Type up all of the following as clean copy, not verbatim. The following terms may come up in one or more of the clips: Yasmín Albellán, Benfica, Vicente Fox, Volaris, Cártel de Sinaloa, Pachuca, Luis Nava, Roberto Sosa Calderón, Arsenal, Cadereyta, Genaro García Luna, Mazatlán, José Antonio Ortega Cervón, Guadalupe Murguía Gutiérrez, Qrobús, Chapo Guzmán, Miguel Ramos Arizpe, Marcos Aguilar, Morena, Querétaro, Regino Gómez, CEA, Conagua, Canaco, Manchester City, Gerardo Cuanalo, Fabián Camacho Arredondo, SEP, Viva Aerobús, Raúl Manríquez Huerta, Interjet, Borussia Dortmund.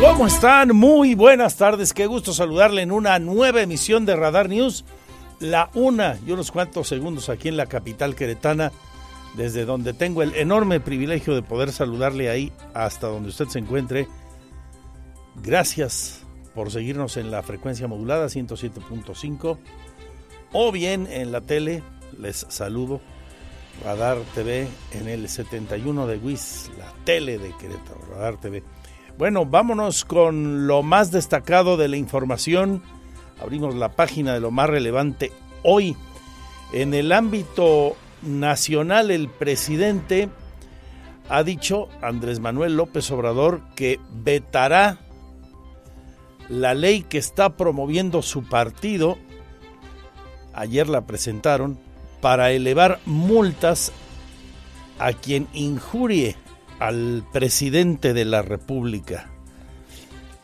¿Cómo están? Muy buenas tardes. Qué gusto saludarle en una nueva emisión de Radar News. La una y unos cuantos segundos aquí en la capital queretana, desde donde tengo el enorme privilegio de poder saludarle ahí hasta donde usted se encuentre. Gracias por seguirnos en la frecuencia modulada 107.5 o bien en la tele. Les saludo Radar TV en el 71 de WIS, la tele de Querétaro, Radar TV. Bueno, vámonos con lo más destacado de la información. Abrimos la página de lo más relevante hoy. En el ámbito nacional, el presidente ha dicho, Andrés Manuel López Obrador, que vetará la ley que está promoviendo su partido, ayer la presentaron, para elevar multas a quien injurie al presidente de la República.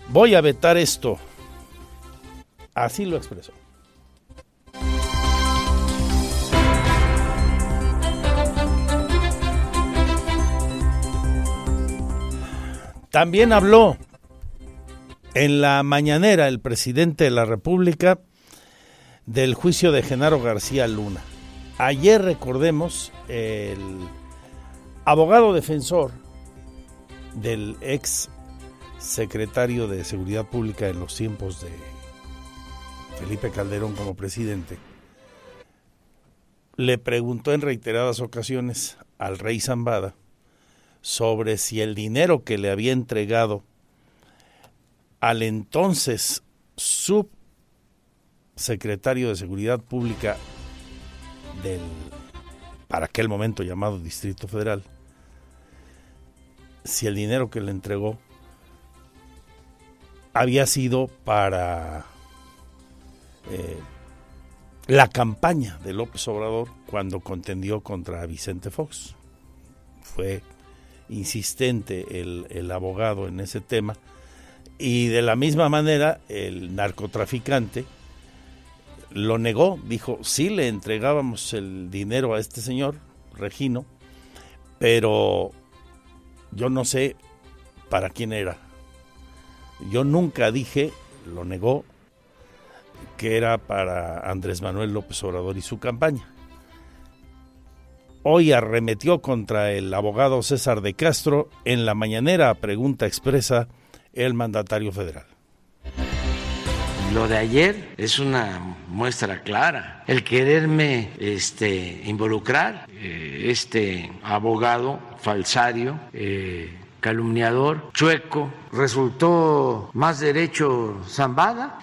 Voy a vetar esto. Así lo expresó. También habló en la mañanera el presidente de la República del juicio de Genaro García Luna. Ayer, recordemos, el abogado defensor del ex secretario de Seguridad Pública en los tiempos de Felipe Calderón como presidente, le preguntó en reiteradas ocasiones al Rey Zambada sobre si el dinero que le había entregado al entonces subsecretario de Seguridad Pública del, para aquel momento llamado Distrito Federal, si el dinero que le entregó había sido para la campaña de López Obrador cuando contendió contra Vicente Fox. Fue insistente el abogado en ese tema, y de la misma manera el narcotraficante lo negó, dijo, sí le entregábamos el dinero a este señor, Regino, pero yo no sé para quién era. Yo nunca dije, lo negó, que era para Andrés Manuel López Obrador y su campaña. Hoy arremetió contra el abogado César de Castro en la mañanera, a pregunta expresa, el mandatario federal. Lo de ayer es una muestra clara. El quererme involucrar, este abogado falsario, calumniador, chueco, resultó más derecho Zambada,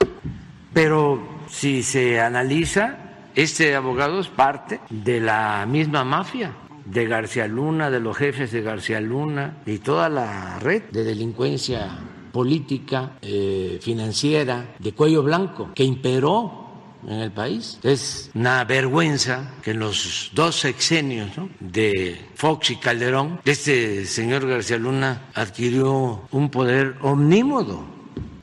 pero si se analiza, este abogado es parte de la misma mafia, de García Luna, de los jefes de García Luna y toda la red de delincuencia política, financiera, de cuello blanco, que imperó en el país. Es una vergüenza que en los dos sexenios, ¿no?, de Fox y Calderón, este señor García Luna adquirió un poder omnímodo,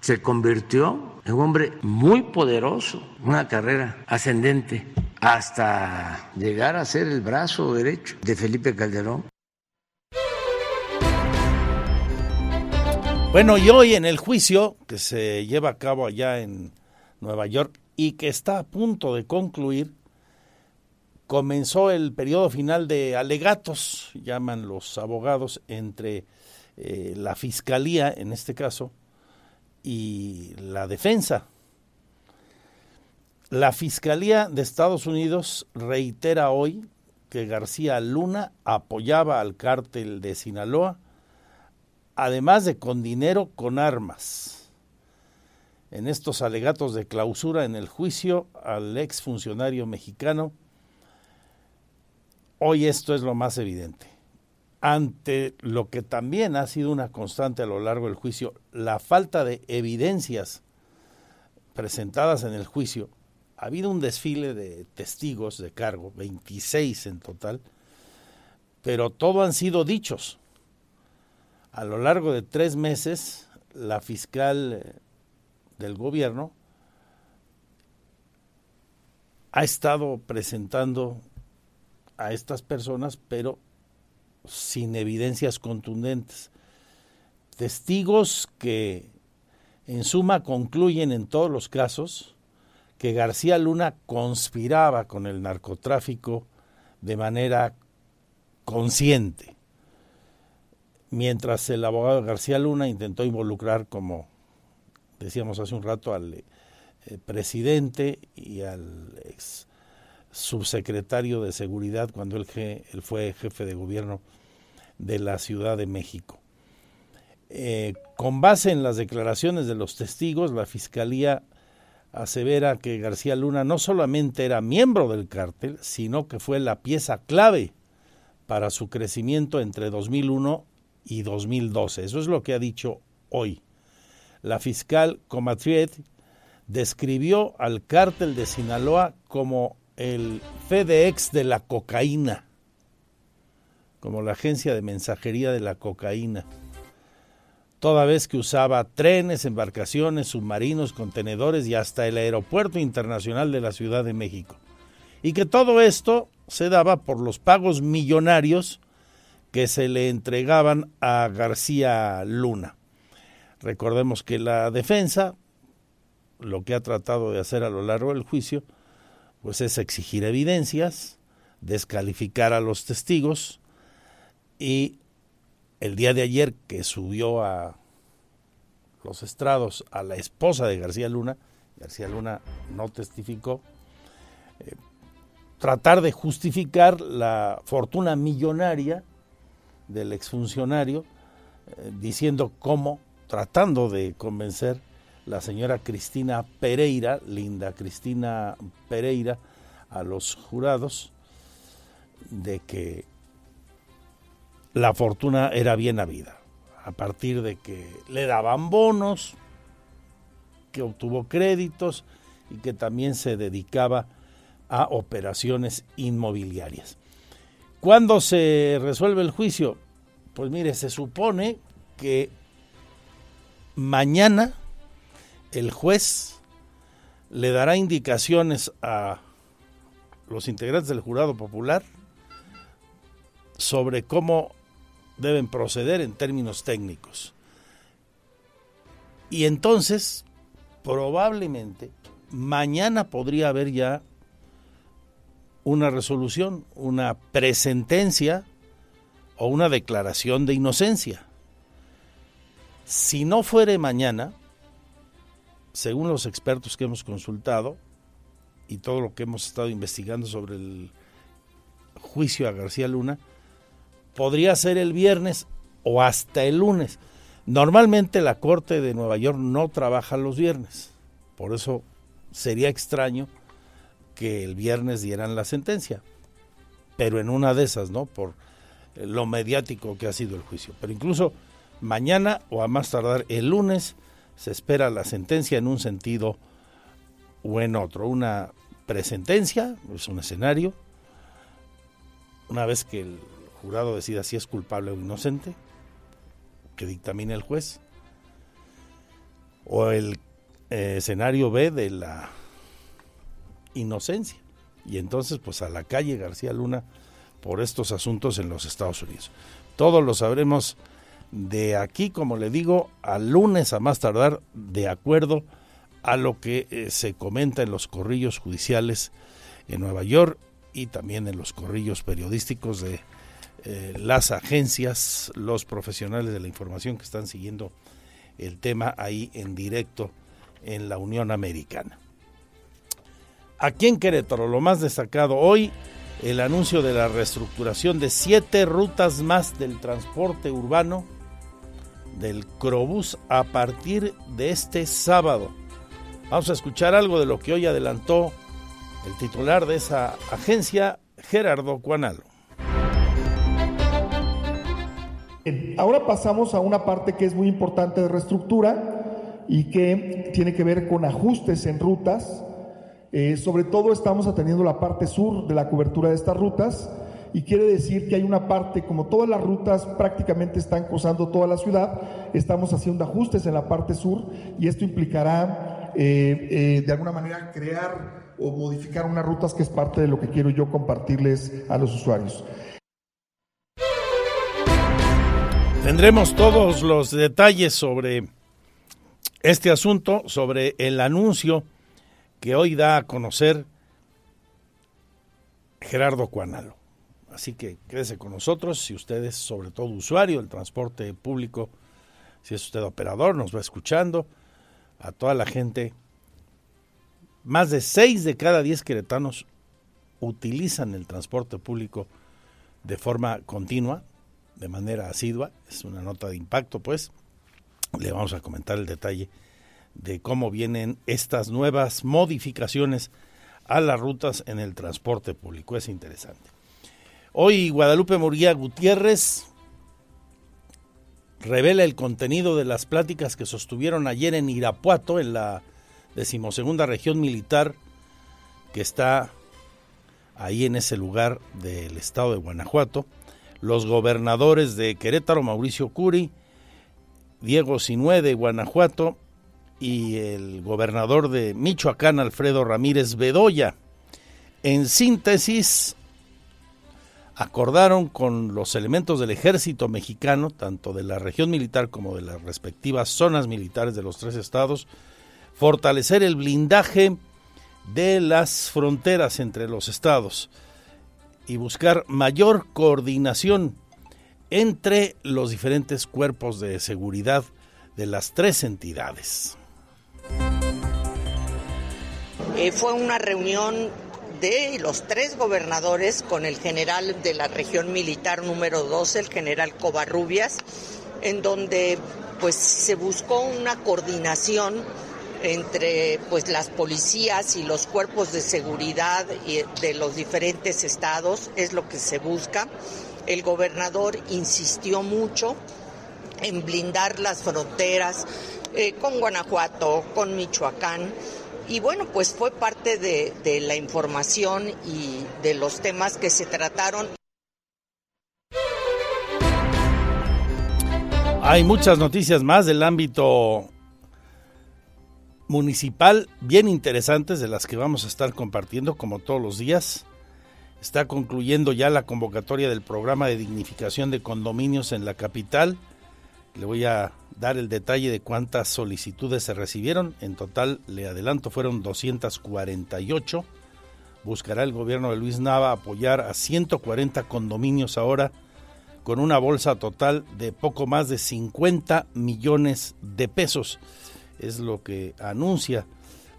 se convirtió un hombre muy poderoso, una carrera ascendente hasta llegar a ser el brazo derecho de Felipe Calderón. Bueno, y hoy en el juicio que se lleva a cabo allá en Nueva York y que está a punto de concluir, comenzó el periodo final de alegatos, llaman los abogados, entre la fiscalía, en este caso, y la defensa. La Fiscalía de Estados Unidos reitera hoy que García Luna apoyaba al cártel de Sinaloa, además de con dinero, con armas. En estos alegatos de clausura en el juicio al exfuncionario mexicano, hoy esto es lo más evidente. ante lo que también ha sido una constante a lo largo del juicio, la falta de evidencias presentadas en el juicio. Ha habido un desfile de testigos de cargo, 26 en total, pero todo han sido dichos. A lo largo de 3 meses, la fiscal del gobierno ha estado presentando a estas personas, pero sin evidencias contundentes. Testigos que en suma concluyen en todos los casos que García Luna conspiraba con el narcotráfico de manera consciente, mientras el abogado García Luna intentó involucrar, como decíamos hace un rato, al presidente y al ex subsecretario de Seguridad cuando él fue jefe de gobierno de la Ciudad de México. Con base en las declaraciones de los testigos, la Fiscalía asevera que García Luna no solamente era miembro del cártel, sino que fue la pieza clave para su crecimiento entre 2001 y 2012. Eso es lo que ha dicho hoy. La fiscal Comatriet describió al cártel de Sinaloa como el FedEx de la cocaína, como la agencia de mensajería de la cocaína, toda vez que usaba trenes, embarcaciones, submarinos, contenedores y hasta el Aeropuerto Internacional de la Ciudad de México. Y que todo esto se daba por los pagos millonarios que se le entregaban a García Luna. Recordemos que la defensa, lo que ha tratado de hacer a lo largo del juicio, pues es exigir evidencias, descalificar a los testigos, y el día de ayer que subió a los estrados a la esposa de García Luna, García Luna no testificó, tratar de justificar la fortuna millonaria del exfuncionario, diciendo cómo, tratando de convencer la señora Cristina Pereira, Linda Cristina Pereira, a los jurados de que la fortuna era bien habida, a partir de que le daban bonos, que obtuvo créditos y que también se dedicaba a operaciones inmobiliarias. ¿Cuándo se resuelve el juicio? Pues mire, se supone que mañana el juez le dará indicaciones a los integrantes del jurado popular sobre cómo deben proceder en términos técnicos. Y entonces, probablemente, mañana podría haber ya una resolución, una presentencia o una declaración de inocencia. Si no fuere mañana, según los expertos que hemos consultado y todo lo que hemos estado investigando sobre el juicio a García Luna, podría ser el viernes o hasta el lunes. Normalmente la Corte de Nueva York no trabaja los viernes, por eso sería extraño que el viernes dieran la sentencia, pero en una de esas, ¿no? Por lo mediático que ha sido el juicio. Pero incluso mañana o a más tardar el lunes se espera la sentencia en un sentido o en otro. Una presentencia es un escenario, una vez que el jurado decida si es culpable o inocente, que dictamine el juez, o el escenario B de la inocencia, y entonces pues a la calle García Luna por estos asuntos en los Estados Unidos. Todo lo sabremos de aquí, como le digo, al lunes a más tardar, de acuerdo a lo que se comenta en los corrillos judiciales en Nueva York y también en los corrillos periodísticos de las agencias, los profesionales de la información que están siguiendo el tema ahí en directo en la Unión Americana. Aquí en Querétaro, lo más destacado hoy, el anuncio de la reestructuración de 7 rutas más del transporte urbano del Qrobús a partir de este sábado. Vamos a escuchar algo de lo que hoy adelantó el titular de esa agencia, Gerardo Cuanalo. Ahora pasamos a una parte que es muy importante de reestructura y que tiene que ver con ajustes en rutas. Sobre todo estamos atendiendo la parte sur de la cobertura de estas rutas, y quiere decir que hay una parte, como todas las rutas prácticamente están cruzando toda la ciudad, estamos haciendo ajustes en la parte sur, y esto implicará de alguna manera crear o modificar unas rutas, que es parte de lo que quiero yo compartirles a los usuarios. Tendremos todos los detalles sobre este asunto, sobre el anuncio que hoy da a conocer Gerardo Cuanalo. Así que quédese con nosotros. Si usted es sobre todo usuario del transporte público, si es usted operador, nos va escuchando, a toda la gente, más de 6 de cada 10 queretanos utilizan el transporte público de forma continua, de manera asidua. Es una nota de impacto, pues. Le vamos a comentar el detalle de cómo vienen estas nuevas modificaciones a las rutas en el transporte público. Es interesante. Hoy Guadalupe Murguía Gutiérrez revela el contenido de las pláticas que sostuvieron ayer en Irapuato, en la 12ª región militar que está ahí en ese lugar del estado de Guanajuato, los gobernadores de Querétaro, Mauricio Curi, Diego Sinué de Guanajuato y el gobernador de Michoacán, Alfredo Ramírez Bedoya. En síntesis, acordaron con los elementos del ejército mexicano, tanto de la región militar como de las respectivas zonas militares de los 3 estados, fortalecer el blindaje de las fronteras entre los estados y buscar mayor coordinación entre los diferentes cuerpos de seguridad de las 3 entidades. Fue una reunión de los 3 gobernadores con el general de la región militar número 12, el general Covarrubias, en donde pues se buscó una coordinación entre pues las policías y los cuerpos de seguridad de los diferentes estados, es lo que se busca. El gobernador insistió mucho en blindar las fronteras con Guanajuato, con Michoacán. Y bueno, pues fue parte de la información y de los temas que se trataron. Hay muchas noticias más del ámbito municipal, bien interesantes, de las que vamos a estar compartiendo como todos los días. Está concluyendo ya la convocatoria del programa de dignificación de condominios en la capital. Le voy a dar el detalle de cuántas solicitudes se recibieron. En total, le adelanto, fueron 248. Buscará el gobierno de Luis Nava apoyar a 140 condominios ahora, con una bolsa total de poco más de 50 millones de pesos. Es lo que anuncia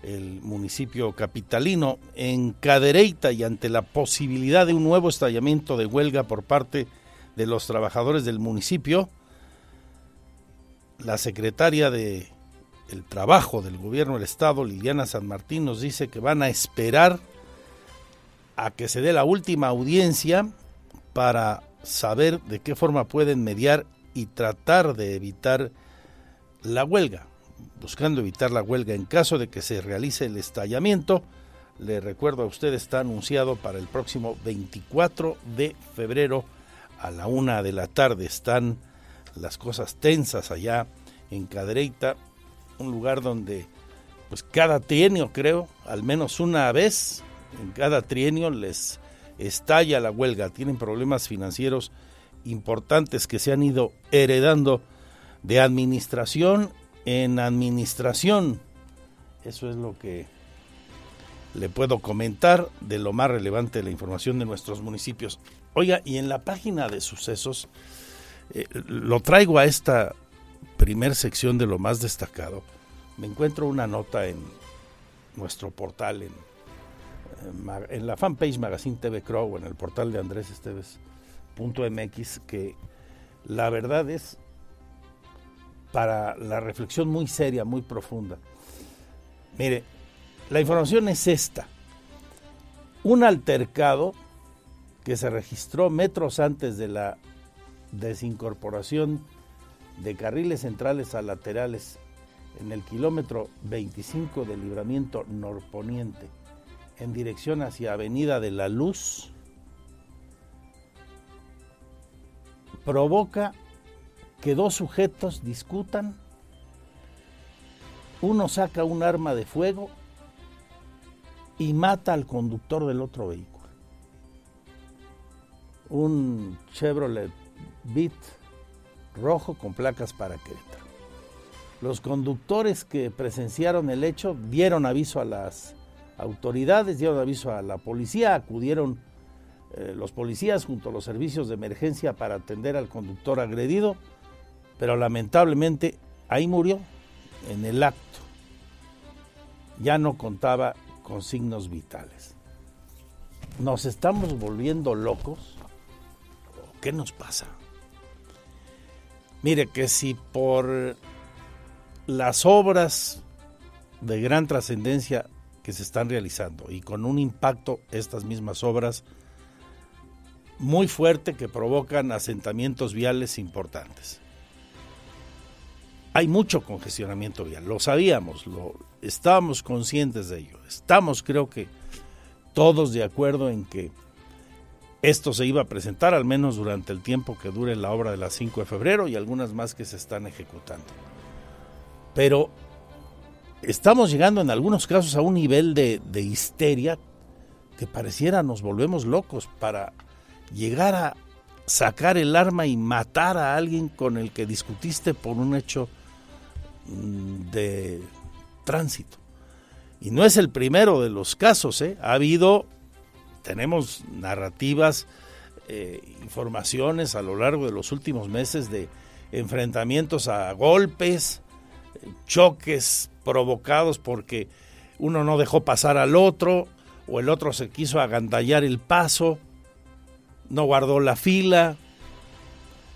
el municipio capitalino. En Cadereyta, y ante la posibilidad de un nuevo estallamiento de huelga por parte de los trabajadores del municipio, la secretaria del Trabajo del Gobierno del Estado, Liliana San Martín, nos dice que van a esperar a que se dé la última audiencia para saber de qué forma pueden mediar y tratar de evitar la huelga, buscando evitar la huelga en caso de que se realice el estallamiento. Le recuerdo a usted, está anunciado para el próximo 24 de febrero a la 1:00 p.m. Están las cosas tensas allá en Cadereyta, un lugar donde pues cada trienio, creo, al menos una vez en cada trienio les estalla la huelga. Tienen problemas financieros importantes que se han ido heredando de administración en administración. Eso es lo que le puedo comentar de lo más relevante de la información de nuestros municipios. Oiga, y en la página de sucesos, lo traigo a esta primer sección de lo más destacado. Me encuentro una nota en nuestro portal, en la fanpage Magazine TV Qrobús, o en el portal de andresesteves.mx, que la verdad es para la reflexión muy seria, muy profunda. Mire, la información es esta: un altercado que se registró metros antes de la desincorporación de carriles centrales a laterales en el kilómetro 25 del libramiento norponiente en dirección hacia Avenida de la Luz, provoca que dos sujetos discutan, uno saca un arma de fuego y mata al conductor del otro vehículo. Un Chevrolet Beat rojo con placas para Querétaro. Los conductores que presenciaron el hecho dieron aviso a las autoridades, dieron aviso a la policía, acudieron los policías junto a los servicios de emergencia para atender al conductor agredido, pero lamentablemente ahí murió en el acto. Ya no contaba con signos vitales. ¿Nos estamos volviendo locos? ¿Qué nos pasa? Mire, que si por las obras de gran trascendencia que se están realizando y con un impacto, estas mismas obras, muy fuerte que provocan asentamientos viales importantes. Hay mucho congestionamiento vial, lo sabíamos, estábamos conscientes de ello. Estamos, creo que, todos de acuerdo en que esto se iba a presentar, al menos durante el tiempo que dure la obra de la 5 de febrero y algunas más que se están ejecutando. Pero estamos llegando en algunos casos a un nivel de histeria que pareciera nos volvemos locos para llegar a sacar el arma y matar a alguien con el que discutiste por un hecho de tránsito. Y no es el primero de los casos, ¿eh? Tenemos narrativas, informaciones a lo largo de los últimos meses de enfrentamientos a golpes, choques provocados porque uno no dejó pasar al otro o el otro se quiso agandallar el paso, no guardó la fila,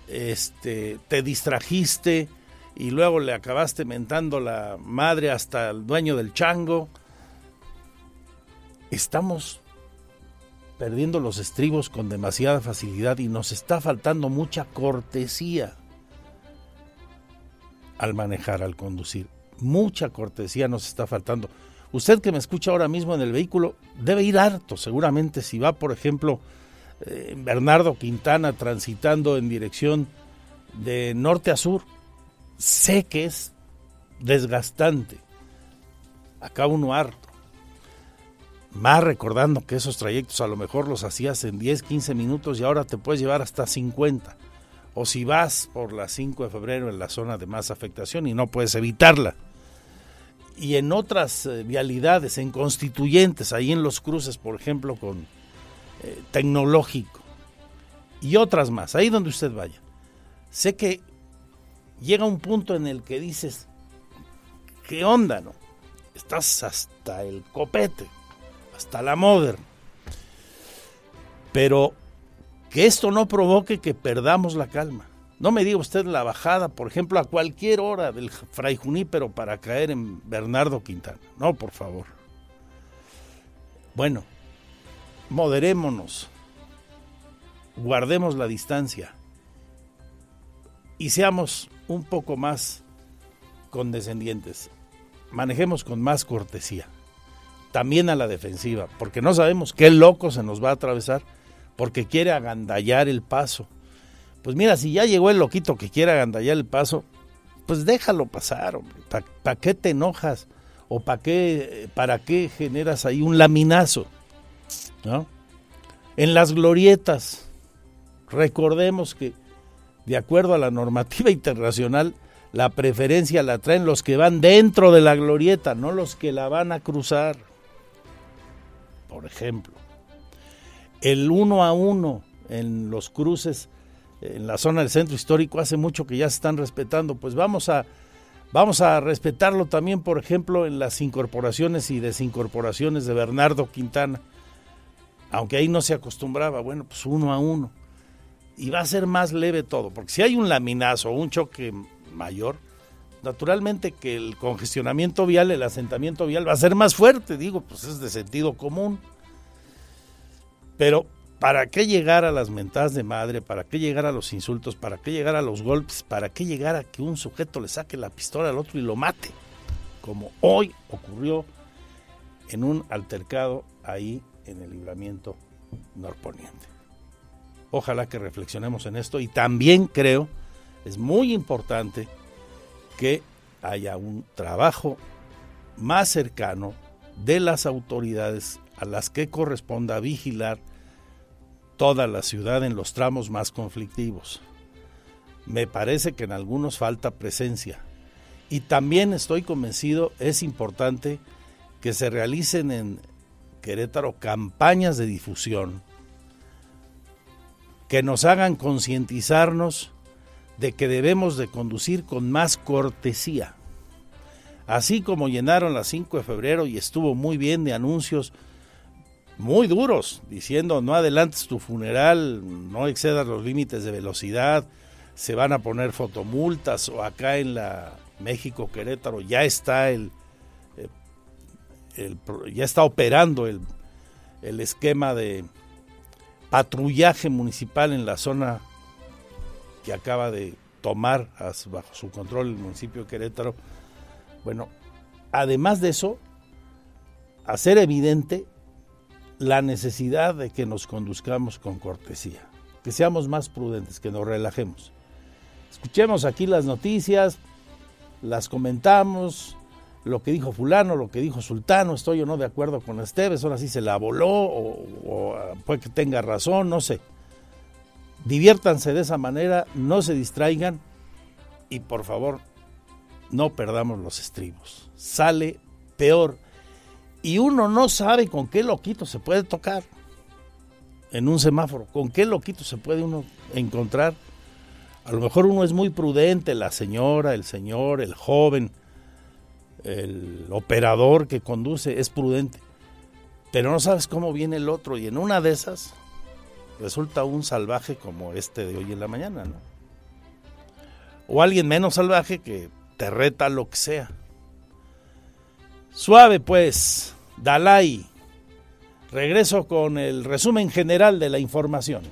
te distrajiste y luego le acabaste mentando la madre hasta el dueño del chango. Estamos perdiendo los estribos con demasiada facilidad y nos está faltando mucha cortesía al manejar, al conducir. Mucha cortesía nos está faltando. Usted que me escucha ahora mismo en el vehículo debe ir harto, seguramente, si va, por ejemplo, Bernardo Quintana transitando en dirección de norte a sur. Sé que es desgastante, acá uno harto, más recordando que esos trayectos a lo mejor los hacías en 10, 15 minutos y ahora te puedes llevar hasta 50, o si vas por la 5 de febrero en la zona de más afectación y no puedes evitarla. Y en otras vialidades, en Constituyentes, ahí en los cruces, por ejemplo, con Tecnológico y otras más, ahí donde usted vaya, sé que llega un punto en el que dices, ¿qué onda, no? Estás hasta el copete, hasta la moder. Pero que esto no provoque que perdamos la calma. No me diga usted la bajada, por ejemplo, a cualquier hora del Fray Junípero para caer en Bernardo Quintana. No, por favor. Bueno, moderémonos, guardemos la distancia y seamos un poco más condescendientes, manejemos con más cortesía, también a la defensiva, porque no sabemos qué loco se nos va a atravesar porque quiere agandallar el paso. Pues mira, si ya llegó el loquito que quiere agandallar el paso, pues déjalo pasar, hombre. ¿Para qué te enojas? ¿O para qué generas ahí un laminazo? ¿No? En las glorietas, recordemos que de acuerdo a la normativa internacional, la preferencia la traen los que van dentro de la glorieta, no los que la van a cruzar. Por ejemplo, el 1 a 1 en los cruces, en la zona del centro histórico, hace mucho que ya se están respetando. Pues vamos a respetarlo también, por ejemplo, en las incorporaciones y desincorporaciones de Bernardo Quintana. Aunque ahí no se acostumbraba, bueno, pues 1 a 1. Y va a ser más leve todo, porque si hay un laminazo o un choque mayor, naturalmente que el congestionamiento vial, el asentamiento vial va a ser más fuerte, digo, pues es de sentido común. Pero ¿Para qué llegar a las mentadas de madre? ¿Para qué llegar a los insultos? ¿Para qué llegar a los golpes? ¿Para qué llegar a que un sujeto le saque la pistola al otro y lo mate? Como hoy ocurrió en un altercado ahí en el Libramiento Norponiente. Ojalá que reflexionemos en esto, y también creo es muy importante que haya un trabajo más cercano de las autoridades a las que corresponda vigilar toda la ciudad en los tramos más conflictivos. Me parece que en algunos falta presencia, y también estoy convencido es importante que se realicen en Querétaro campañas de difusión que nos hagan concientizarnos de que debemos de conducir con más cortesía. Así como llenaron la 5 de febrero y estuvo muy bien de anuncios muy duros, diciendo no adelantes tu funeral, no excedas los límites de velocidad, se van a poner fotomultas, o acá en la México-Querétaro ya está ya está operando el esquema de patrullaje municipal en la zona que acaba de tomar bajo su control el municipio de Querétaro. Bueno, además de eso, hacer evidente la necesidad de que nos conduzcamos con cortesía, que seamos más prudentes, que nos relajemos. Escuchemos aquí las noticias, las comentamos, lo que dijo fulano, lo que dijo sultano, estoy o no de acuerdo con Esteves, ahora sí se la voló, o puede que tenga razón, no sé. Diviértanse de esa manera, no se distraigan, y por favor, no perdamos los estribos. Sale peor. Y uno no sabe con qué loquito se puede tocar en un semáforo, con qué loquito se puede uno encontrar. A lo mejor uno es muy prudente, la señora, el señor, el joven, el operador que conduce es prudente, pero no sabes cómo viene el otro, y en una de esas resulta un salvaje como este de hoy en la mañana, ¿no? O alguien menos salvaje que te reta lo que sea. Suave pues, Dalai. Regreso con el resumen general de la información.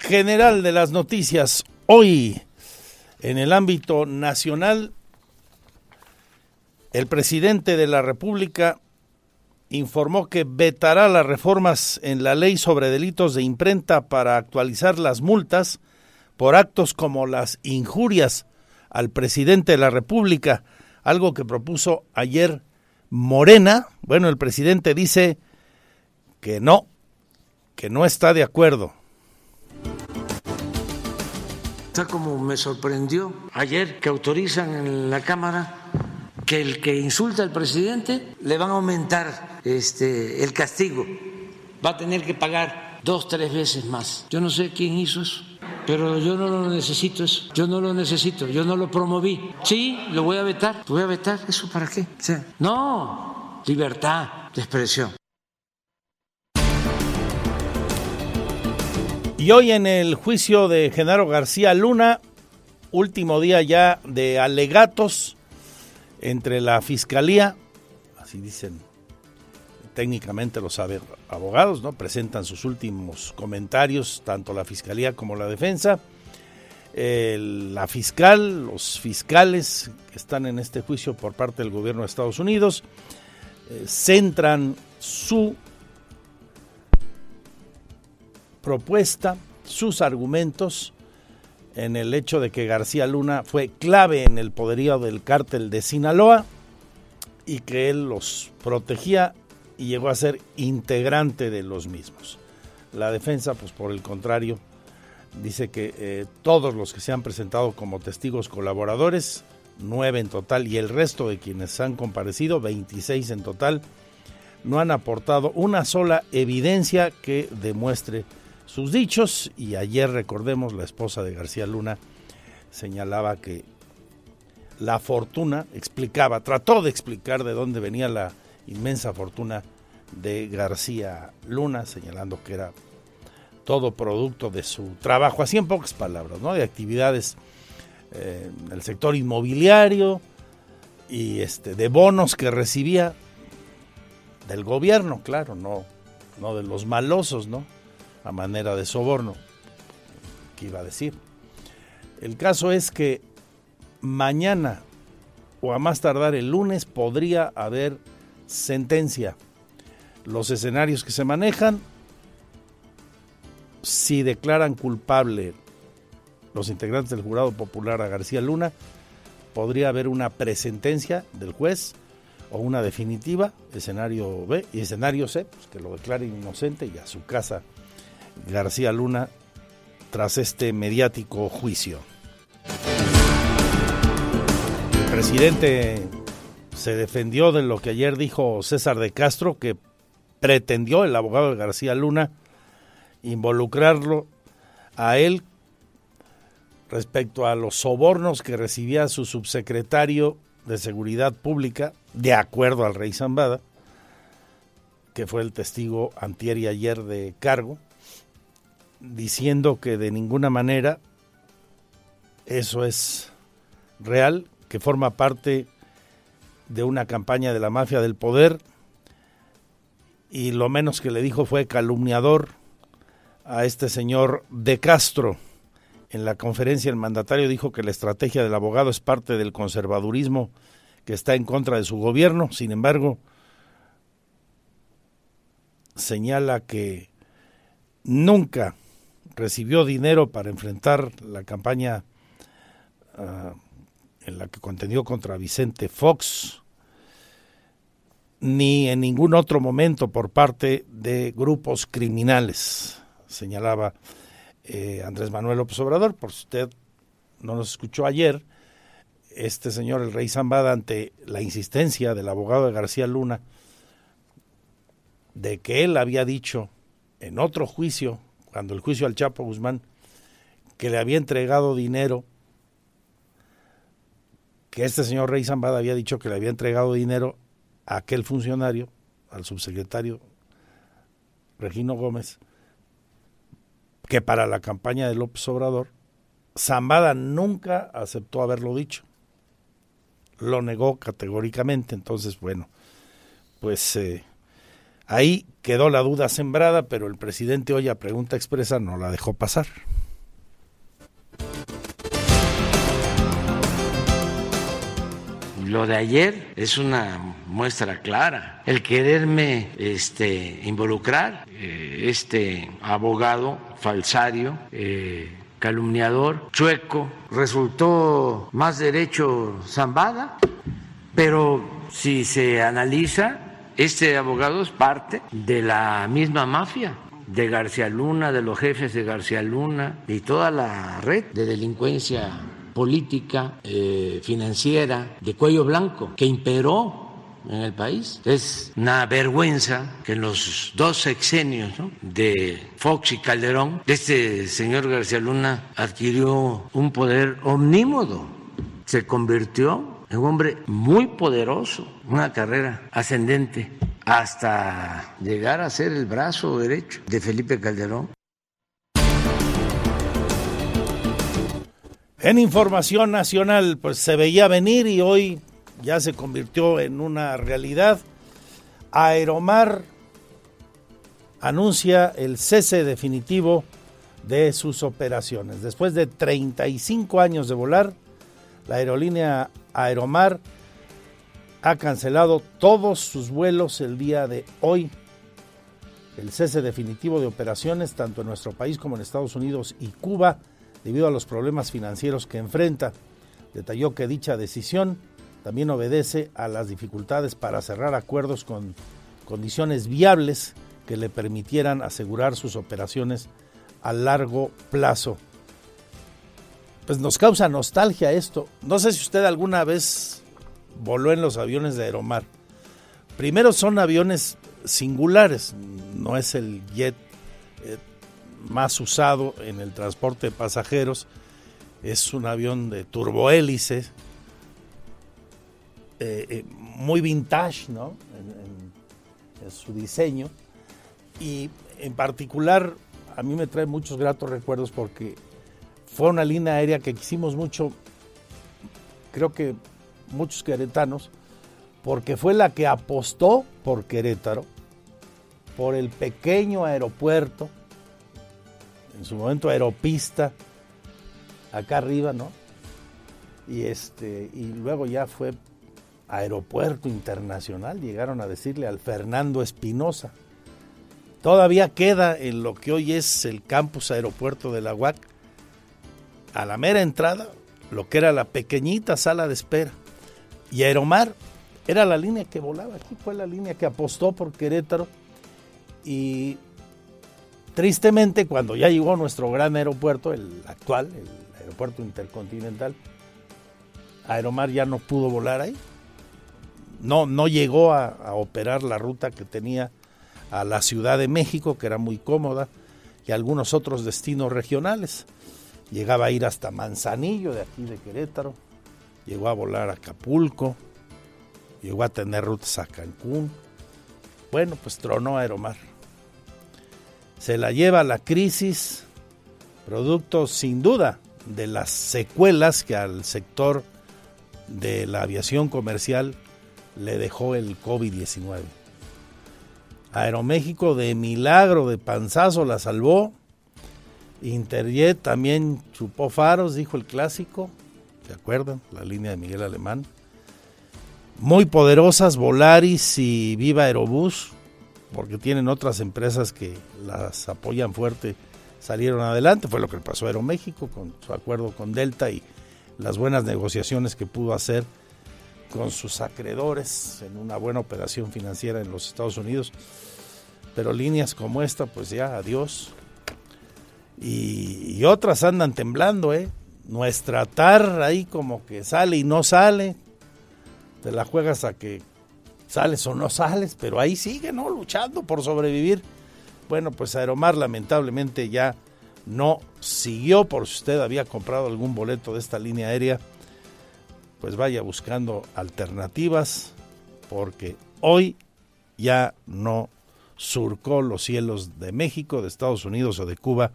General de las noticias hoy. En el ámbito nacional, el presidente de la República informó que vetará las reformas en la ley sobre delitos de imprenta para actualizar las multas por actos como las injurias al presidente de la República, algo que propuso ayer Morena. Bueno, el presidente dice que no está de acuerdo. Está como me sorprendió ayer que autorizan en la Cámara que el que insulta al presidente le van a aumentar el castigo, va a tener que pagar 2-3 veces más. Yo no sé quién hizo eso, pero yo no lo necesito eso, yo no lo promoví. Sí, lo voy a vetar, ¿eso para qué? O sea, no, libertad de expresión. Y hoy en el juicio de Genaro García Luna, último día ya de alegatos entre la fiscalía, así dicen técnicamente los abogados, ¿no? Presentan sus últimos comentarios, tanto la fiscalía como la defensa. La fiscal, los fiscales que están en este juicio por parte del gobierno de Estados Unidos, centran su propuesta, sus argumentos, en el hecho de que García Luna fue clave en el poderío del cártel de Sinaloa y que él los protegía y llegó a ser integrante de los mismos. La defensa, pues por el contrario, dice que todos los que se han presentado como testigos colaboradores, 9 en total, y el resto de quienes han comparecido, 26 en total, no han aportado una sola evidencia que demuestre sus dichos. Y ayer, recordemos, la esposa de García Luna señalaba que la fortuna trató de explicar de dónde venía la inmensa fortuna de García Luna, señalando que era todo producto de su trabajo, así en pocas palabras, ¿no? De actividades el sector inmobiliario y de bonos que recibía del gobierno, claro, no de los malosos, ¿no? A manera de soborno, ¿qué iba a decir? El caso es que mañana o a más tardar el lunes podría haber sentencia. Los escenarios que se manejan: si declaran culpable los integrantes del jurado popular a García Luna, podría haber una presentencia del juez o una definitiva, escenario B, y escenario C, pues que lo declaren inocente y a su casa García Luna tras este mediático juicio. El presidente se defendió de lo que ayer dijo César de Castro, que pretendió el abogado de García Luna involucrarlo a él respecto a los sobornos que recibía su subsecretario de Seguridad Pública, de acuerdo al Rey Zambada, que fue el testigo antier y ayer de cargo, diciendo que de ninguna manera eso es real, que forma parte de una campaña de la mafia del poder, y lo menos que le dijo fue calumniador a este señor de Castro. En la conferencia el mandatario dijo que la estrategia del abogado es parte del conservadurismo que está en contra de su gobierno. Sin embargo, señala que nunca recibió dinero para enfrentar la campaña en la que contendió contra Vicente Fox, ni en ningún otro momento por parte de grupos criminales, señalaba Andrés Manuel López Obrador. Por si usted no nos escuchó ayer, este señor, el Rey Zambada, ante la insistencia del abogado de García Luna de que él había dicho en otro juicio, cuando el juicio al Chapo Guzmán, que le había entregado dinero, que este señor Rey Zambada había dicho que le había entregado dinero a aquel funcionario, al subsecretario Regino Gómez, que para la campaña de López Obrador, Zambada nunca aceptó haberlo dicho, lo negó categóricamente. Entonces, bueno, pues ahí quedó la duda sembrada, pero el presidente hoy a pregunta expresa no la dejó pasar. Lo de ayer es una muestra clara. El quererme involucrar, este abogado falsario, calumniador, chueco, resultó más derecho Zambada, pero si se analiza, este abogado es parte de la misma mafia de García Luna, de los jefes de García Luna y toda la red de delincuencia política, financiera, de cuello blanco, que imperó en el país. Es una vergüenza que en los dos sexenios, ¿no?, de Fox y Calderón, este señor García Luna adquirió un poder omnímodo, se convirtió en un hombre muy poderoso, una carrera ascendente hasta llegar a ser el brazo derecho de Felipe Calderón. En información nacional, pues se veía venir y hoy ya se convirtió en una realidad. Aeromar anuncia el cese definitivo de sus operaciones. Después de 35 años de volar, la aerolínea Aeromar ha cancelado todos sus vuelos el día de hoy. El cese definitivo de operaciones tanto en nuestro país como en Estados Unidos y Cuba, debido a los problemas financieros que enfrenta. Detalló que dicha decisión también obedece a las dificultades para cerrar acuerdos con condiciones viables que le permitieran asegurar sus operaciones a largo plazo. Pues nos causa nostalgia esto. No sé si usted alguna vez voló en los aviones de Aeromar. Primero, son aviones singulares, no es el jet más usado en el transporte de pasajeros, es un avión de turbohélice, muy vintage, ¿no?, en su diseño, y en particular a mí me trae muchos gratos recuerdos porque fue una línea aérea que quisimos mucho creo que muchos queretanos, porque fue la que apostó por Querétaro, por el pequeño aeropuerto, en su momento Aeropista, acá arriba, ¿no? Y luego ya fue aeropuerto internacional, llegaron a decirle al Fernando Espinosa. Todavía queda en lo que hoy es el campus aeropuerto de la UAC, a la mera entrada, lo que era la pequeñita sala de espera. Y Aeromar era la línea que volaba aquí, fue la línea que apostó por Querétaro. Y tristemente, cuando ya llegó nuestro gran aeropuerto, el actual, el aeropuerto intercontinental, Aeromar ya no pudo volar ahí. No llegó a operar la ruta que tenía a la Ciudad de México, que era muy cómoda, y algunos otros destinos regionales. Llegaba a ir hasta Manzanillo, de aquí de Querétaro, llegó a volar a Acapulco, llegó a tener rutas a Cancún. Bueno, pues tronó Aeromar. Se la lleva la crisis, producto sin duda de las secuelas que al sector de la aviación comercial le dejó el COVID-19. Aeroméxico de milagro, de panzazo, la salvó. Interjet también chupó faros, dijo el clásico, ¿se acuerdan? La línea de Miguel Alemán. Muy poderosas Volaris y Viva Aerobús, porque tienen otras empresas que las apoyan fuerte, salieron adelante. Fue lo que pasó a Aeroméxico con su acuerdo con Delta y las buenas negociaciones que pudo hacer con sus acreedores en una buena operación financiera en los Estados Unidos. Pero líneas como esta, pues ya, adiós. Y otras andan temblando, ¿eh? Nuestra TAR ahí como que sale y no sale. Te la juegas a que sales o no sales, pero ahí sigue, ¿no? Luchando por sobrevivir. Bueno, pues Aeromar lamentablemente ya no siguió. Por si usted había comprado algún boleto de esta línea aérea, pues vaya buscando alternativas, porque hoy ya no surcó los cielos de México, de Estados Unidos o de Cuba,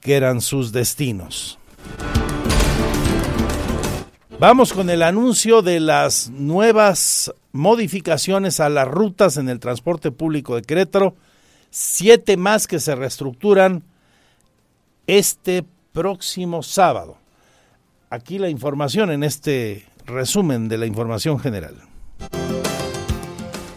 que eran sus destinos. Vamos con el anuncio de las nuevas modificaciones a las rutas en el transporte público de Querétaro. 7 más que se reestructuran este próximo sábado. Aquí la información en este resumen de la información general.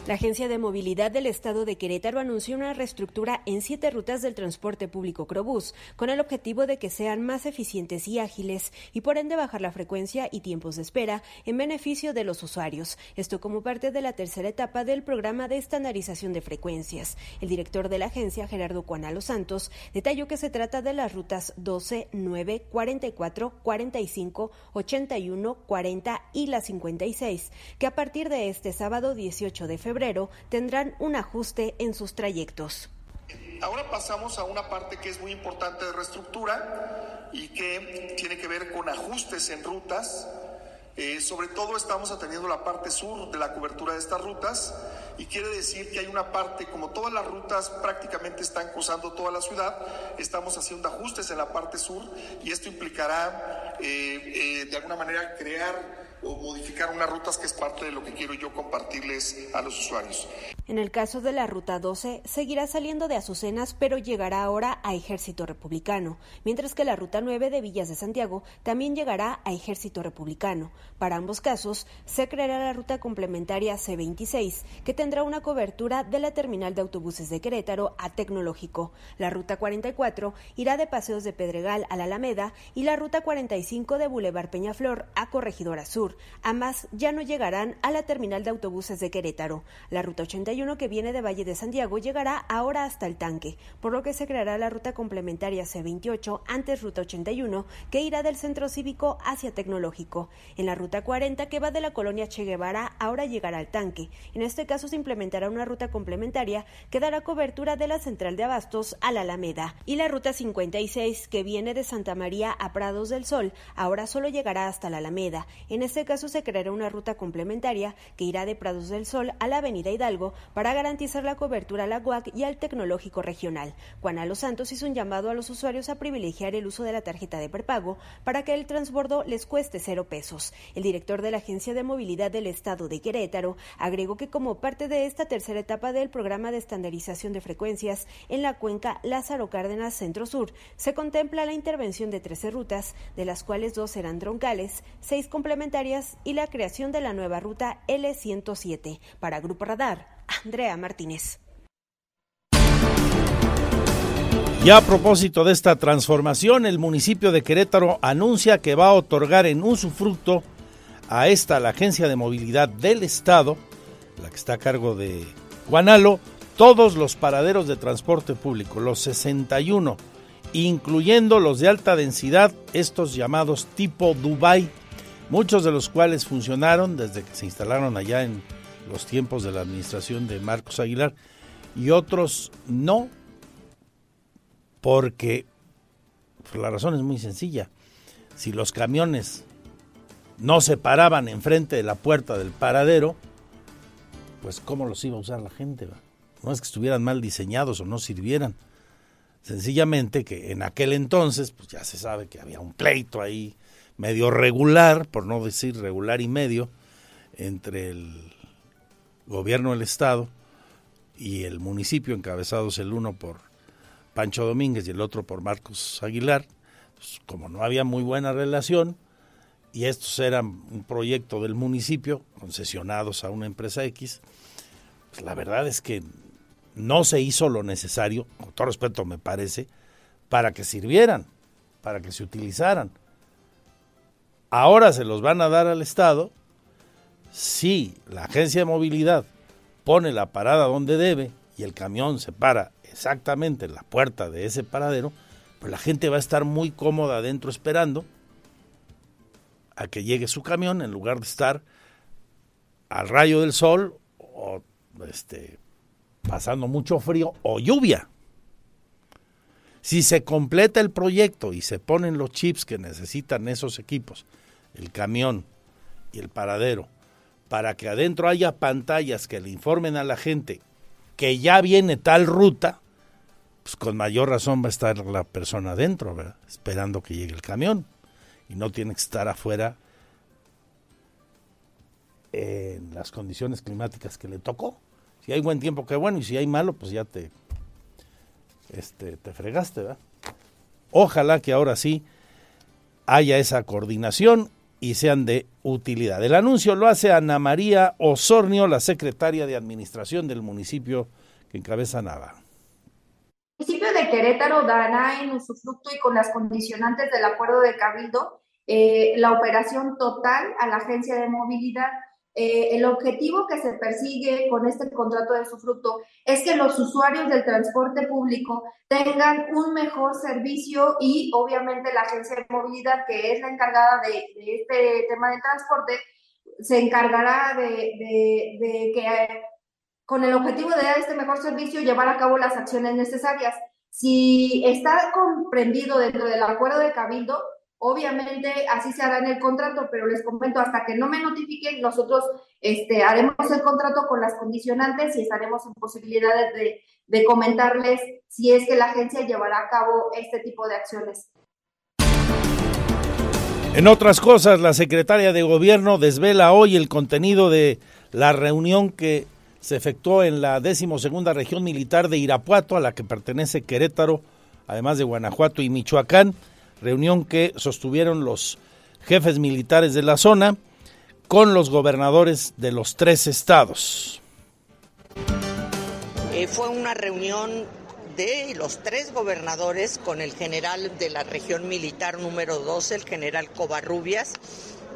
La Agencia de Movilidad del Estado de Querétaro anunció una reestructura en 7 rutas del transporte público Qrobús, con el objetivo de que sean más eficientes y ágiles, y por ende bajar la frecuencia y tiempos de espera en beneficio de los usuarios. Esto como parte de la tercera etapa del programa de estandarización de frecuencias. El director de la agencia, Gerardo Cuanalo Santos, detalló que se trata de las rutas 12, 9, 44, 45, 81, 40 y la 56, que a partir de este sábado 18 de febrero tendrán un ajuste en sus trayectos. Ahora pasamos a una parte que es muy importante de reestructura y que tiene que ver con ajustes en rutas. Sobre todo estamos atendiendo la parte sur de la cobertura de estas rutas, y quiere decir que hay una parte, como todas las rutas prácticamente están cruzando toda la ciudad, estamos haciendo ajustes en la parte sur, y esto implicará de alguna manera crear o modificar unas rutas, que es parte de lo que quiero yo compartirles a los usuarios. En el caso de la ruta 12, seguirá saliendo de Azucenas, pero llegará ahora a Ejército Republicano, mientras que la ruta 9 de Villas de Santiago también llegará a Ejército Republicano. Para ambos casos, se creará la ruta complementaria C26, que tendrá una cobertura de la terminal de autobuses de Querétaro a Tecnológico. La ruta 44 irá de Paseos de Pedregal a la Alameda, y la ruta 45 de Boulevard Peñaflor a Corregidora Sur. Ambas ya no llegarán a la terminal de autobuses de Querétaro. La ruta 81, que viene de Valle de Santiago, llegará ahora hasta El Tanque, por lo que se creará la ruta complementaria C28, antes ruta 81, que irá del Centro Cívico hacia Tecnológico. En la ruta 40, que va de la colonia Che Guevara, ahora llegará al Tanque. En este caso se implementará una ruta complementaria que dará cobertura de la Central de Abastos a la Alameda. Y la ruta 56, que viene de Santa María a Prados del Sol, ahora solo llegará hasta la Alameda. En este caso se creará una ruta complementaria que irá de Prados del Sol a la Avenida Hidalgo para garantizar la cobertura a la UAC y al tecnológico regional. Cuanalo Santos hizo un llamado a los usuarios a privilegiar el uso de la tarjeta de prepago para que el transbordo les cueste 0 pesos. El director de la Agencia de Movilidad del Estado de Querétaro agregó que como parte de esta tercera etapa del programa de estandarización de frecuencias en la cuenca Lázaro Cárdenas Centro Sur, se contempla la intervención de 13 rutas, de las cuales 2 serán troncales, 6 complementarias y la creación de la nueva ruta L107. Para Grupo Radar, Andrea Martínez. Y a propósito de esta transformación, el municipio de Querétaro anuncia que va a otorgar en usufructo a la Agencia de Movilidad del Estado, la que está a cargo de Quanalo, todos los paraderos de transporte público, los 61, incluyendo los de alta densidad, estos llamados tipo Dubái, muchos de los cuales funcionaron desde que se instalaron allá en los tiempos de la administración de Marcos Aguilar, y otros no, porque la razón es muy sencilla. Si los camiones no se paraban enfrente de la puerta del paradero, pues ¿cómo los iba a usar la gente? No es que estuvieran mal diseñados o no sirvieran. Sencillamente que en aquel entonces, pues ya se sabe que había un pleito ahí medio regular, por no decir regular y medio, entre el gobierno del estado y el municipio, encabezados el uno por Pancho Domínguez y el otro por Marcos Aguilar. Pues como no había muy buena relación, y estos eran un proyecto del municipio, concesionados a una empresa X, pues la verdad es que no se hizo lo necesario, con todo respeto me parece, para que sirvieran, para que se utilizaran. Ahora se los van a dar al Estado. Si la Agencia de Movilidad pone la parada donde debe y el camión se para exactamente en la puerta de ese paradero, pues la gente va a estar muy cómoda adentro esperando a que llegue su camión, en lugar de estar al rayo del sol o pasando mucho frío o lluvia. Si se completa el proyecto y se ponen los chips que necesitan esos equipos, el camión y el paradero, para que adentro haya pantallas que le informen a la gente que ya viene tal ruta, pues con mayor razón va a estar la persona adentro, ¿verdad?, esperando que llegue el camión. Y no tiene que estar afuera en las condiciones climáticas que le tocó. Si hay buen tiempo, qué bueno, y si hay malo, pues ya te fregaste, ¿verdad? Ojalá que ahora sí haya esa coordinación y sean de utilidad. El anuncio lo hace Ana María Osornio, la secretaria de Administración del municipio que encabeza Nava. El municipio de Querétaro dará en usufructo y con las condicionantes del acuerdo de Cabildo la operación total a la Agencia de Movilidad. El objetivo que se persigue con este contrato de usufructo es que los usuarios del transporte público tengan un mejor servicio y obviamente la Agencia de Movilidad, que es la encargada de este tema del transporte, se encargará de que, con el objetivo de dar este mejor servicio, llevar a cabo las acciones necesarias. Si está comprendido dentro del acuerdo de Cabildo, obviamente así se hará en el contrato, pero les comento, hasta que no me notifiquen, nosotros haremos el contrato con las condicionantes y estaremos en posibilidades de comentarles si es que la agencia llevará a cabo este tipo de acciones. En otras cosas, la secretaria de Gobierno desvela hoy el contenido de la reunión que se efectuó en la 12ª Región Militar de Irapuato, a la que pertenece Querétaro, además de Guanajuato y Michoacán. Reunión que sostuvieron los jefes militares de la zona con los gobernadores de los 3 estados. Fue una reunión de los 3 gobernadores con el general de la región militar número 12, el general Covarrubias,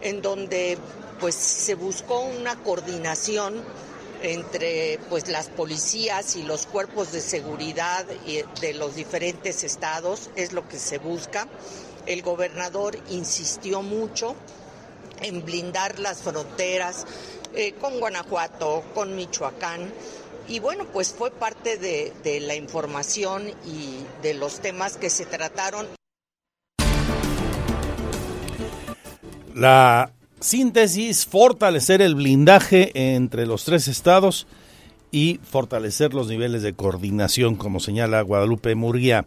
en donde pues se buscó una coordinación entre pues las policías y los cuerpos de seguridad de los diferentes estados. Es lo que se busca. El gobernador insistió mucho en blindar las fronteras con Guanajuato, con Michoacán, y bueno, pues fue parte de la información y de los temas que se trataron. La síntesis: fortalecer el blindaje entre los 3 estados y fortalecer los niveles de coordinación, como señala Guadalupe Murguía.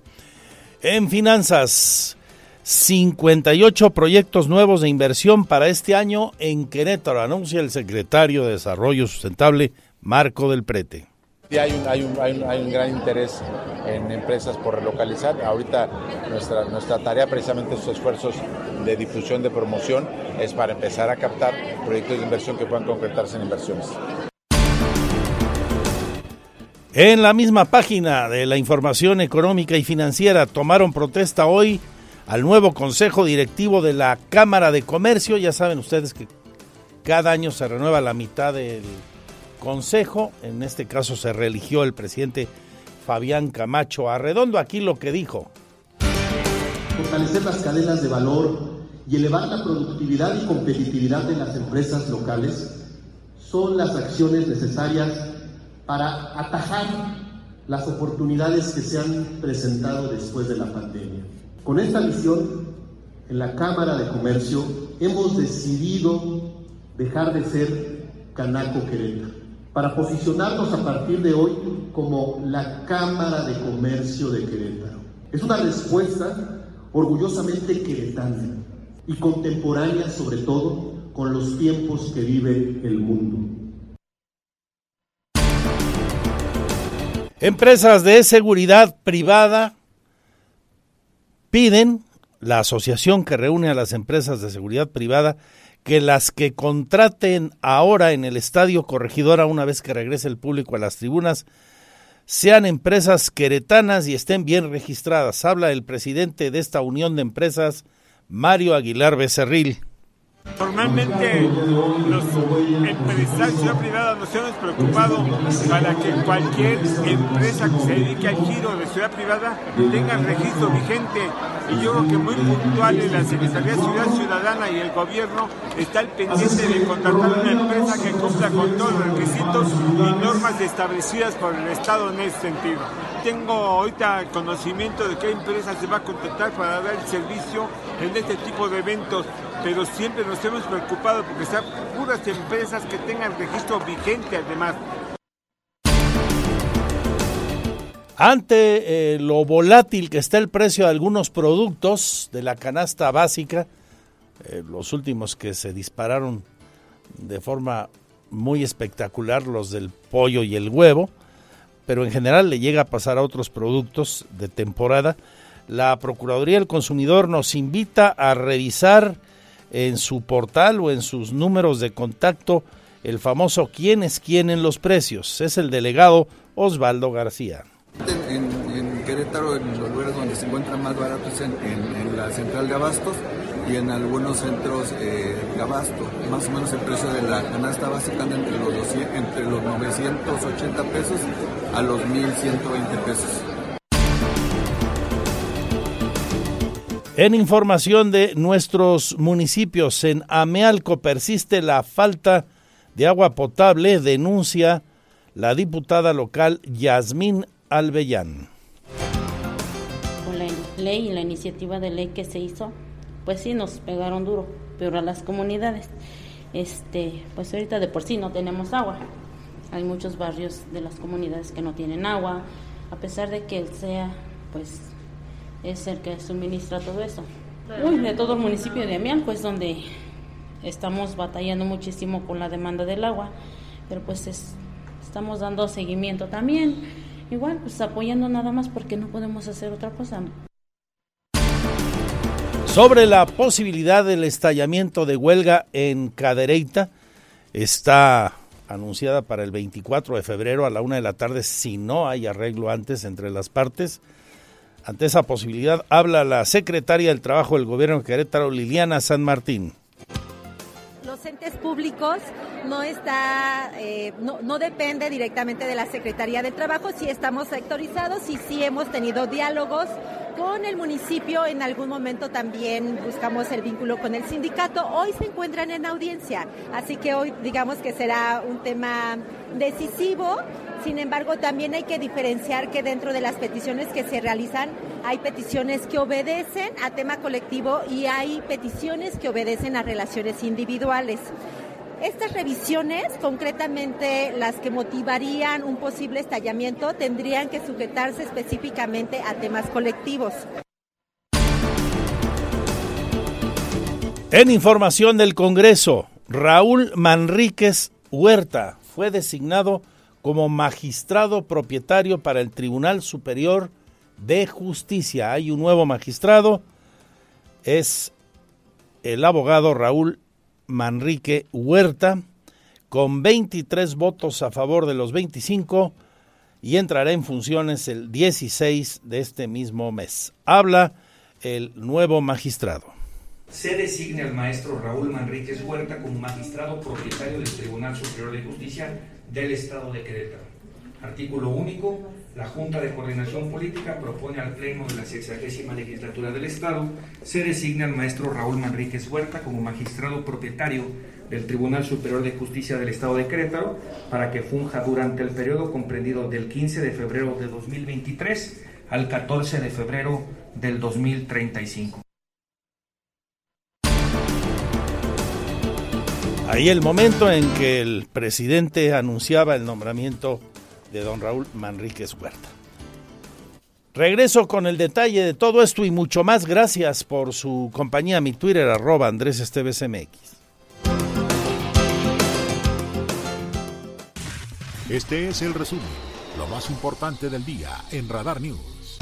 En finanzas, 58 proyectos nuevos de inversión para este año en Querétaro, anuncia el secretario de Desarrollo Sustentable, Marco del Prete. Sí, hay un gran interés en empresas por relocalizar. Ahorita nuestra tarea, precisamente estos esfuerzos de difusión, de promoción, es para empezar a captar proyectos de inversión que puedan concretarse en inversiones. En la misma página de la información económica y financiera, tomaron protesta hoy al nuevo Consejo Directivo de la Cámara de Comercio. Ya saben ustedes que cada año se renueva la mitad del Consejo. En este caso se reeligió el presidente Fabián Camacho Arredondo. Aquí lo que dijo: fortalecer las cadenas de valor y elevar la productividad y competitividad de las empresas locales son las acciones necesarias para atajar las oportunidades que se han presentado después de la pandemia. Con esta misión, en la Cámara de Comercio hemos decidido dejar de ser Canaco Querétaro para posicionarnos a partir de hoy como la Cámara de Comercio de Querétaro. Es una respuesta orgullosamente queretana y contemporánea, sobre todo con los tiempos que vive el mundo. Empresas de seguridad privada piden, la asociación que reúne a las empresas de seguridad privada, que las que contraten ahora en el Estadio Corregidora, una vez que regrese el público a las tribunas, sean empresas queretanas y estén bien registradas. Habla el presidente de esta unión de empresas, Mario Aguilar Becerril. Normalmente los empresarios de la privada nos hemos preocupado para que cualquier empresa que se dedique al giro de ciudad privada tenga registro vigente, y yo creo que muy puntual en la Secretaría de Ciudad Ciudadana y el gobierno está al pendiente de contratar una empresa que cumpla con todos los requisitos y normas establecidas por el Estado en ese sentido. Tengo ahorita conocimiento de qué empresa se va a contratar para dar el servicio en este tipo de eventos, pero siempre nos hemos preocupado porque sean puras empresas que tengan registro vigente además. Ante lo volátil que está el precio de algunos productos de la canasta básica, los últimos que se dispararon de forma muy espectacular, los del pollo y el huevo, pero en general le llega a pasar a otros productos de temporada, la Procuraduría del Consumidor nos invita a revisar en su portal o en sus números de contacto el famoso quién es quién en los precios. Es el delegado Osvaldo García. En Querétaro, en los lugares donde se encuentran más baratos en la central de abastos y en algunos centros de abasto. Más o menos el precio de la canasta básica anda entre los 980 pesos a los 1,120 pesos. En información de nuestros municipios, en Amealco persiste la falta de agua potable, denuncia la diputada local Yasmín Albellán. Con la ley y la iniciativa de ley que se hizo, pues sí nos pegaron duro, pero a las comunidades, pues ahorita de por sí no tenemos agua. Hay muchos barrios de las comunidades que no tienen agua, a pesar de que sea, pues, es el que suministra todo eso. De todo el municipio de Amián, pues donde estamos batallando muchísimo con la demanda del agua, pero pues estamos dando seguimiento también, igual pues apoyando nada más porque no podemos hacer otra cosa. Sobre la posibilidad del estallamiento de huelga en Cadereyta, está anunciada para el 24 de febrero a la 1:00 p.m, si no hay arreglo antes entre las partes. Ante esa posibilidad habla la secretaria del Trabajo del Gobierno de Querétaro, Liliana San Martín. Los entes públicos no depende directamente de la Secretaría del Trabajo. Sí estamos sectorizados y sí hemos tenido diálogos con el municipio. En algún momento también buscamos el vínculo con el sindicato. Hoy se encuentran en audiencia, así que hoy digamos que será un tema decisivo. Sin embargo, también hay que diferenciar que dentro de las peticiones que se realizan hay peticiones que obedecen a tema colectivo y hay peticiones que obedecen a relaciones individuales. Estas revisiones, concretamente las que motivarían un posible estallamiento, tendrían que sujetarse específicamente a temas colectivos. En información del Congreso, Raúl Manríquez Huerta fue designado como magistrado propietario para el Tribunal Superior de Justicia. Hay un nuevo magistrado, es el abogado Raúl Manríquez Huerta, con 23 votos a favor de los 25, y entrará en funciones el 16 de este mismo mes. Habla el nuevo magistrado. Se designa al maestro Raúl Manríquez Huerta como magistrado propietario del Tribunal Superior de Justicia del Estado de Querétaro. Artículo único. La Junta de Coordinación Política propone al Pleno de la 60ª Legislatura del Estado se designa al maestro Raúl Manríquez Huerta como magistrado propietario del Tribunal Superior de Justicia del Estado de Querétaro para que funja durante el periodo comprendido del 15 de febrero de 2023 al 14 de febrero del 2035. Ahí el momento en que el presidente anunciaba el nombramiento de don Raúl Manríquez Huerta. Regreso con el detalle de todo esto y mucho más. Gracias por su compañía. Mi Twitter, @AndrésEstevesMX. Este es el resumen, lo más importante del día en Radar News.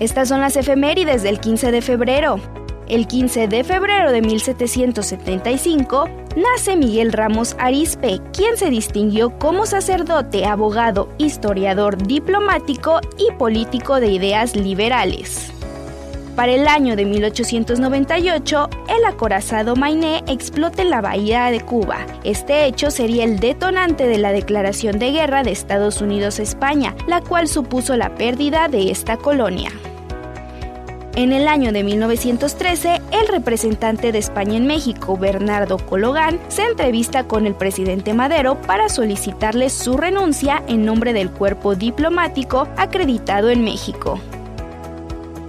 Estas son las efemérides del 15 de febrero. El 15 de febrero de 1775 nace Miguel Ramos Arizpe, quien se distinguió como sacerdote, abogado, historiador, diplomático y político de ideas liberales. Para el año de 1898, el acorazado Mainé explota en la bahía de Cuba. Este hecho sería el detonante de la declaración de guerra de Estados Unidos a España, la cual supuso la pérdida de esta colonia. En el año de 1913, el representante de España en México, Bernardo Cologán, se entrevista con el presidente Madero para solicitarle su renuncia en nombre del cuerpo diplomático acreditado en México.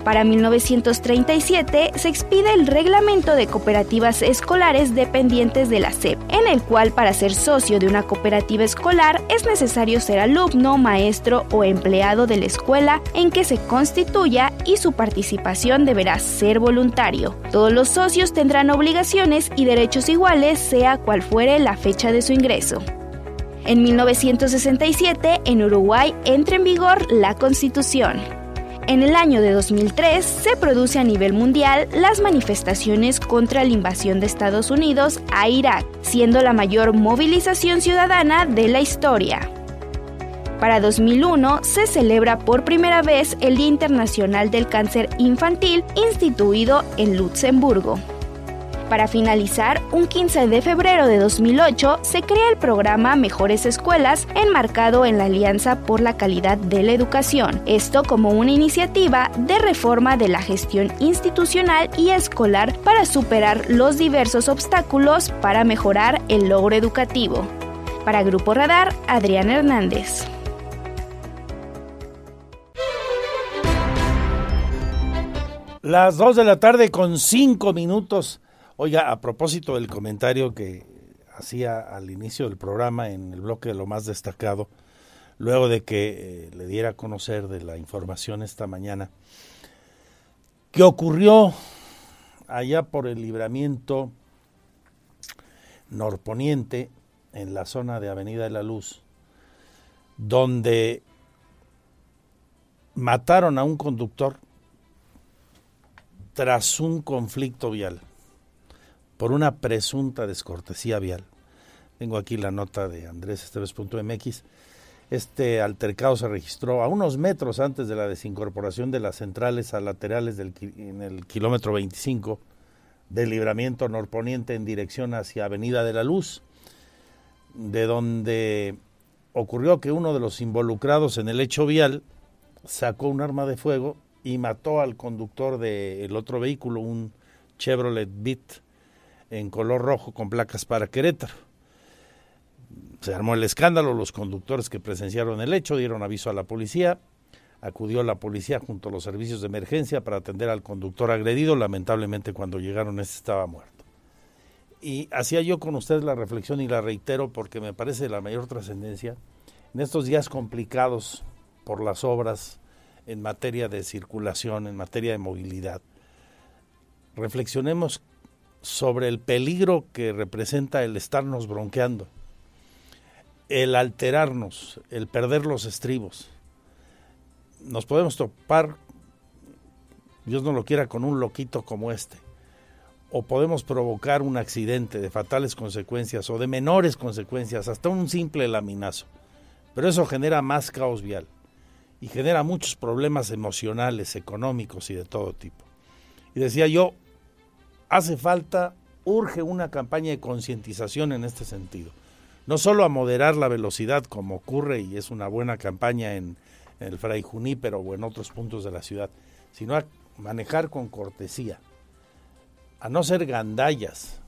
Para 1937, se expide el Reglamento de Cooperativas Escolares dependientes de la SEP, en el cual para ser socio de una cooperativa escolar es necesario ser alumno, maestro o empleado de la escuela en que se constituya y su participación deberá ser voluntario. Todos los socios tendrán obligaciones y derechos iguales, sea cual fuere la fecha de su ingreso. En 1967, en Uruguay entra en vigor la Constitución. En el año de 2003 se produce a nivel mundial las manifestaciones contra la invasión de Estados Unidos a Irak, siendo la mayor movilización ciudadana de la historia. Para 2001 se celebra por primera vez el Día Internacional del Cáncer Infantil, instituido en Luxemburgo. Para finalizar, un 15 de febrero de 2008 se crea el programa Mejores Escuelas, enmarcado en la Alianza por la Calidad de la Educación. Esto como una iniciativa de reforma de la gestión institucional y escolar para superar los diversos obstáculos para mejorar el logro educativo. Para Grupo Radar, Adrián Hernández. Las 2 de la tarde con 5 minutos. Oiga, a propósito del comentario que hacía al inicio del programa en el bloque de lo más destacado, luego de que le diera a conocer de la información esta mañana, que ocurrió allá por el libramiento norponiente en la zona de Avenida de la Luz, donde mataron a un conductor tras un conflicto vial, por una presunta descortesía vial. Tengo aquí la nota de AndrésEstevez.mx. Este altercado se registró a unos metros antes de la desincorporación de las centrales a laterales en el kilómetro 25 del libramiento norponiente en dirección hacia Avenida de la Luz, de donde ocurrió que uno de los involucrados en el hecho vial sacó un arma de fuego y mató al conductor del otro vehículo, un Chevrolet Beat en color rojo con placas para Querétaro. Se armó el escándalo, los conductores que presenciaron el hecho dieron aviso a la policía, acudió la policía junto a los servicios de emergencia para atender al conductor agredido, lamentablemente cuando llegaron este estaba muerto. y hacía yo con ustedes la reflexión y la reitero porque me parece la mayor trascendencia en estos días complicados por las obras en materia de circulación, en materia de movilidad. Reflexionemos sobre el peligro que representa el estarnos bronqueando, el alterarnos, el perder los estribos. Nos podemos topar, Dios no lo quiera, con un loquito como este, o podemos provocar un accidente de fatales consecuencias o de menores consecuencias, hasta un simple laminazo. Pero eso genera más caos vial y genera muchos problemas emocionales, económicos y de todo tipo. Y decía yo, hace falta, urge una campaña de concientización en este sentido. No solo a moderar la velocidad como ocurre y es una buena campaña en el Fray Junípero o en otros puntos de la ciudad, sino a manejar con cortesía, a no ser gandallas,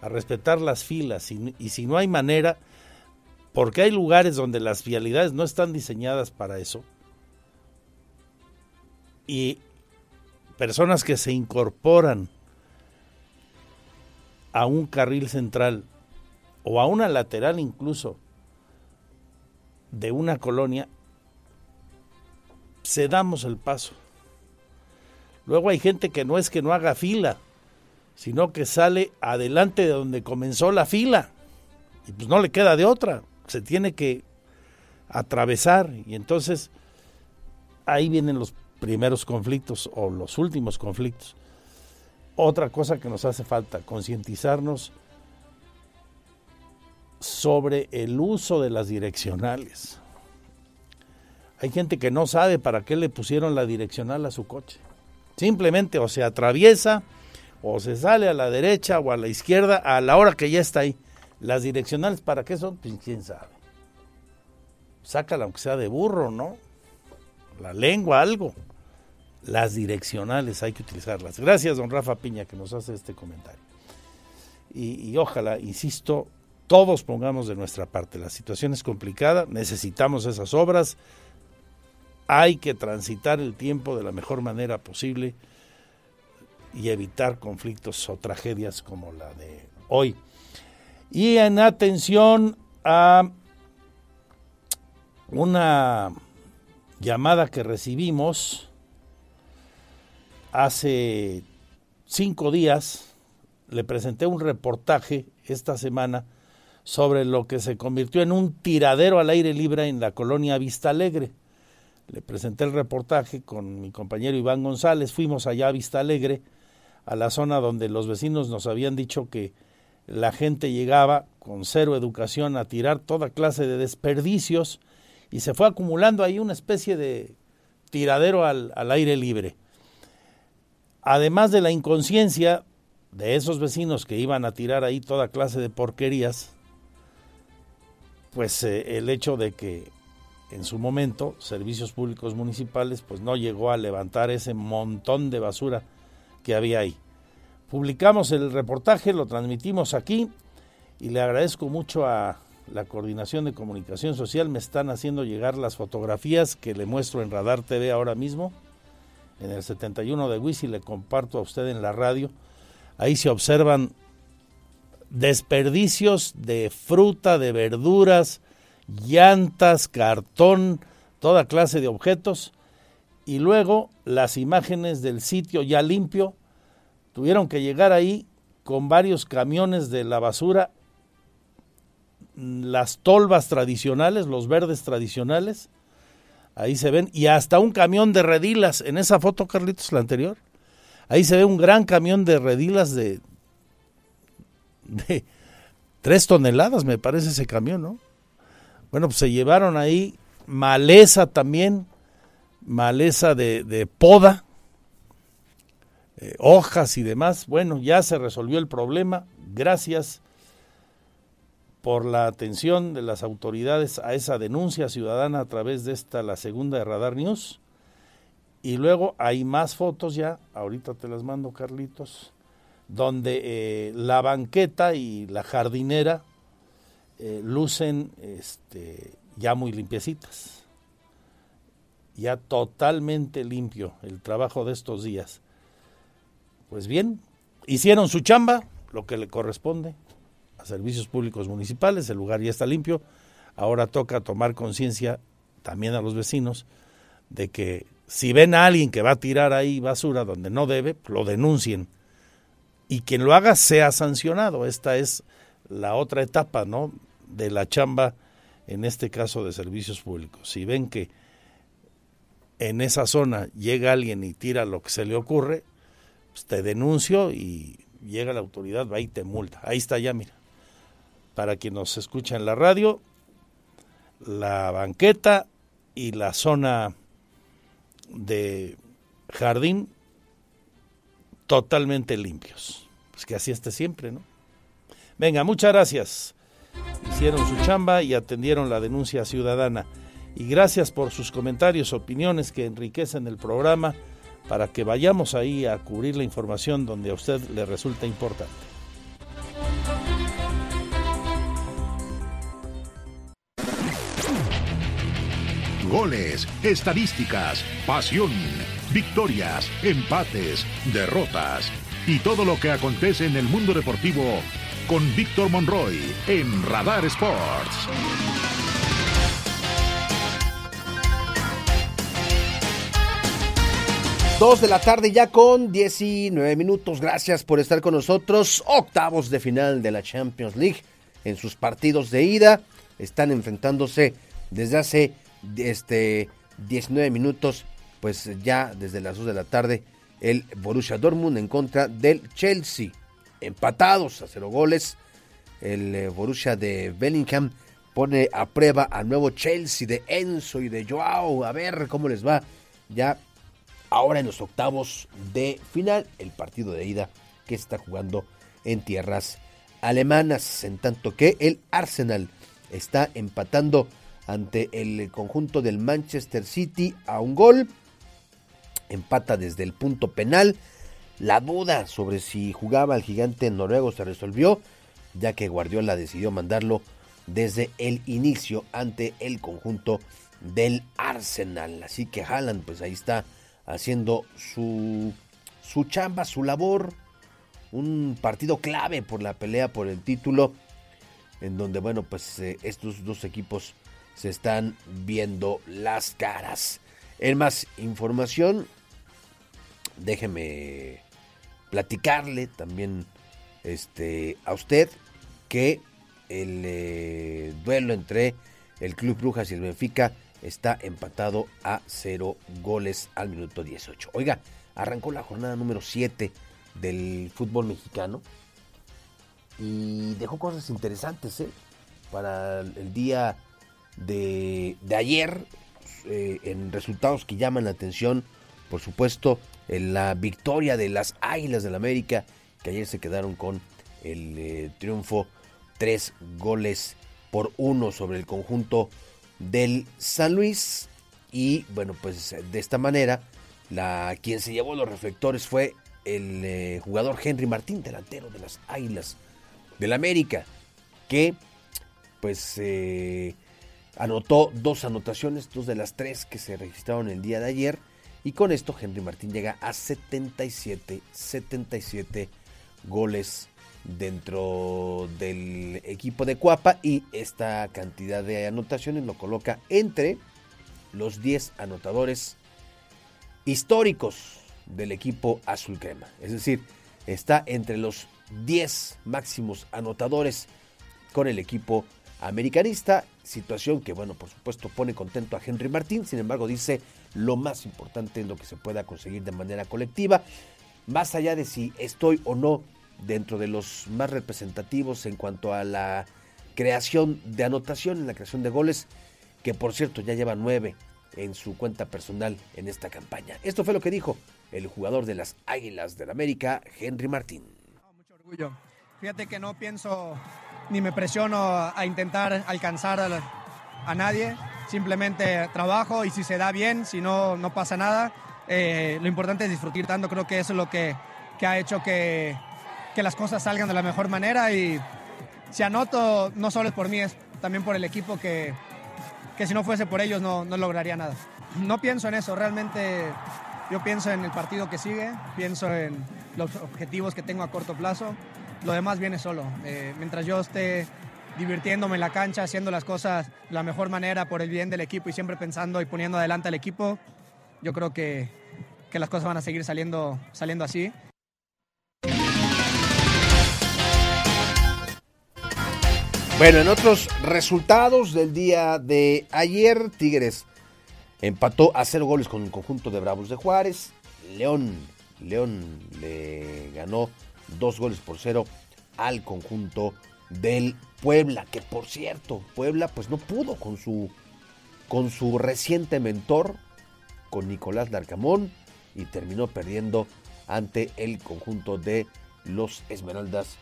a respetar las filas y si no hay manera, porque hay lugares donde las vialidades no están diseñadas para eso y personas que se incorporan a un carril central o a una lateral incluso de una colonia, cedamos el paso. Luego hay gente que no es que no haga fila, sino que sale adelante de donde comenzó la fila y pues no le queda de otra, se tiene que atravesar y entonces ahí vienen los primeros conflictos o los últimos conflictos. Otra cosa que nos hace falta, concientizarnos sobre el uso de las direccionales. Hay gente que no sabe para qué le pusieron la direccional a su coche. Simplemente o se atraviesa o se sale a la derecha o a la izquierda a la hora que ya está ahí. Las direccionales, ¿para qué son? Pues quién sabe. Sácala aunque sea de burro, ¿no? La lengua, algo. Las direccionales hay que utilizarlas. Gracias, don Rafa Piña, que nos hace este comentario. Y ojalá, insisto, todos pongamos de nuestra parte. La situación es complicada, necesitamos esas obras. Hay que transitar el tiempo de la mejor manera posible y evitar conflictos o tragedias como la de hoy. Y en atención a una llamada que recibimos hace 5 días, le presenté un reportaje esta semana sobre lo que se convirtió en un tiradero al aire libre en la colonia Vista Alegre. Le presenté el reportaje con mi compañero Iván González, fuimos allá a Vista Alegre, a la zona donde los vecinos nos habían dicho que la gente llegaba con cero educación a tirar toda clase de desperdicios y se fue acumulando ahí una especie de tiradero al aire libre. Además de la inconsciencia de esos vecinos que iban a tirar ahí toda clase de porquerías, pues el hecho de que en su momento Servicios Públicos Municipales pues no llegó a levantar ese montón de basura que había ahí. Publicamos el reportaje, lo transmitimos aquí y le agradezco mucho a la Coordinación de Comunicación Social. Me están haciendo llegar las fotografías que le muestro en Radar TV ahora mismo, en el 71 de Huiz, y le comparto a usted en la radio. Ahí se observan desperdicios de fruta, de verduras, llantas, cartón, toda clase de objetos. Y luego las imágenes del sitio ya limpio. Tuvieron que llegar ahí con varios camiones de la basura, las tolvas tradicionales, los verdes tradicionales, ahí se ven, y hasta un camión de redilas, en esa foto, Carlitos, la anterior, ahí se ve un gran camión de redilas de 3 toneladas, me parece ese camión, ¿no? Bueno, pues se llevaron ahí maleza también, maleza de poda, hojas y demás. Bueno, ya se resolvió el problema. Gracias por la atención de las autoridades a esa denuncia ciudadana a través de esta, la segunda de Radar News. Y luego hay más fotos ya, ahorita te las mando, Carlitos, donde la banqueta y la jardinera lucen ya muy limpiecitas. Ya totalmente limpio el trabajo de estos días. Pues bien, hicieron su chamba, lo que le corresponde a servicios públicos municipales, el lugar ya está limpio, ahora toca tomar conciencia también a los vecinos de que si ven a alguien que va a tirar ahí basura donde no debe, lo denuncien y quien lo haga sea sancionado. Esta es la otra etapa, ¿no?, de la chamba, en este caso de servicios públicos. Si ven que en esa zona llega alguien y tira lo que se le ocurre, pues te denuncio y llega la autoridad, va y te multa. Ahí está ya, mira. Para quien nos escucha en la radio, la banqueta y la zona de jardín totalmente limpios. Pues que así esté siempre, ¿no? Venga, muchas gracias. Hicieron su chamba y atendieron la denuncia ciudadana. Y gracias por sus comentarios, opiniones que enriquecen el programa para que vayamos ahí a cubrir la información donde a usted le resulta importante. Goles, estadísticas, pasión, victorias, empates, derrotas y todo lo que acontece en el mundo deportivo con Víctor Monroy en Radar Sports. Dos de la tarde ya con 19 minutos. Gracias por estar con nosotros. Octavos de final de la Champions League. En sus partidos de ida están enfrentándose desde hace 19 minutos, pues ya desde las 2 de la tarde, el Borussia Dortmund en contra del Chelsea. Empatados a 0 goles, el Borussia de Bellingham pone a prueba al nuevo Chelsea de Enzo y de Joao. A ver cómo les va ya ahora en los octavos de final, el partido de ida que está jugando en tierras alemanas, en tanto que el Arsenal está empatando ante el conjunto del Manchester City a 1 gol, empata desde el punto penal. La duda sobre si jugaba el gigante noruego se resolvió, ya que Guardiola decidió mandarlo desde el inicio ante el conjunto del Arsenal. Así que Haaland, pues ahí está haciendo su chamba, su labor. Un partido clave por la pelea por el título, en donde, bueno, pues estos dos equipos se están viendo las caras. En más información, déjeme platicarle también a usted que el duelo entre el Club Brujas y el Benfica está empatado a 0 goles al minuto 18. Oiga, arrancó la jornada número 7 del fútbol mexicano y dejó cosas interesantes, para el día de ayer, en resultados que llaman la atención. Por supuesto, en la victoria de las Águilas del América, que ayer se quedaron con el triunfo 3-1 sobre el conjunto del San Luis. Y bueno, pues de esta manera, quien se llevó los reflectores fue el jugador Henry Martín, delantero de las Águilas del América, que pues anotó 2 anotaciones, 2 de las 3 que se registraron el día de ayer. Y con esto Henry Martín llega a 77 goles dentro del equipo de Cuapa, y esta cantidad de anotaciones lo coloca entre los 10 anotadores históricos del equipo azul crema. Es decir, está entre los 10 máximos anotadores con el equipo americanista, situación que, bueno, por supuesto pone contento a Henry Martín. Sin embargo, dice: lo más importante es lo que se pueda conseguir de manera colectiva, más allá de si estoy o no dentro de los más representativos en cuanto a la creación de anotación, en la creación de goles, que por cierto ya lleva 9 en su cuenta personal en esta campaña. Esto fue lo que dijo el jugador de las Águilas del América, Henry Martín. Mucho orgullo. Fíjate que no pienso ni me presiono a intentar alcanzar a nadie. Simplemente trabajo y si se da bien, si no, no pasa nada. Lo importante es disfrutar tanto. Creo que eso es lo que ha hecho que las cosas salgan de la mejor manera. Y si anoto, no solo es por mí, es también por el equipo, que si no fuese por ellos no lograría nada. No pienso en eso, realmente yo pienso en el partido que sigue, pienso en los objetivos que tengo a corto plazo. lo demás viene solo. Mientras yo esté divirtiéndome en la cancha, haciendo las cosas de la mejor manera por el bien del equipo y siempre pensando y poniendo adelante al equipo, yo creo que las cosas van a seguir saliendo así. Bueno, en otros resultados del día de ayer, Tigres empató a 0 goles con el conjunto de Bravos de Juárez. León le ganó 2 goles por 0 al conjunto del Puebla, que por cierto, Puebla pues no pudo con su reciente mentor, con Nicolás Larcamón, y terminó perdiendo ante el conjunto de los Esmeraldas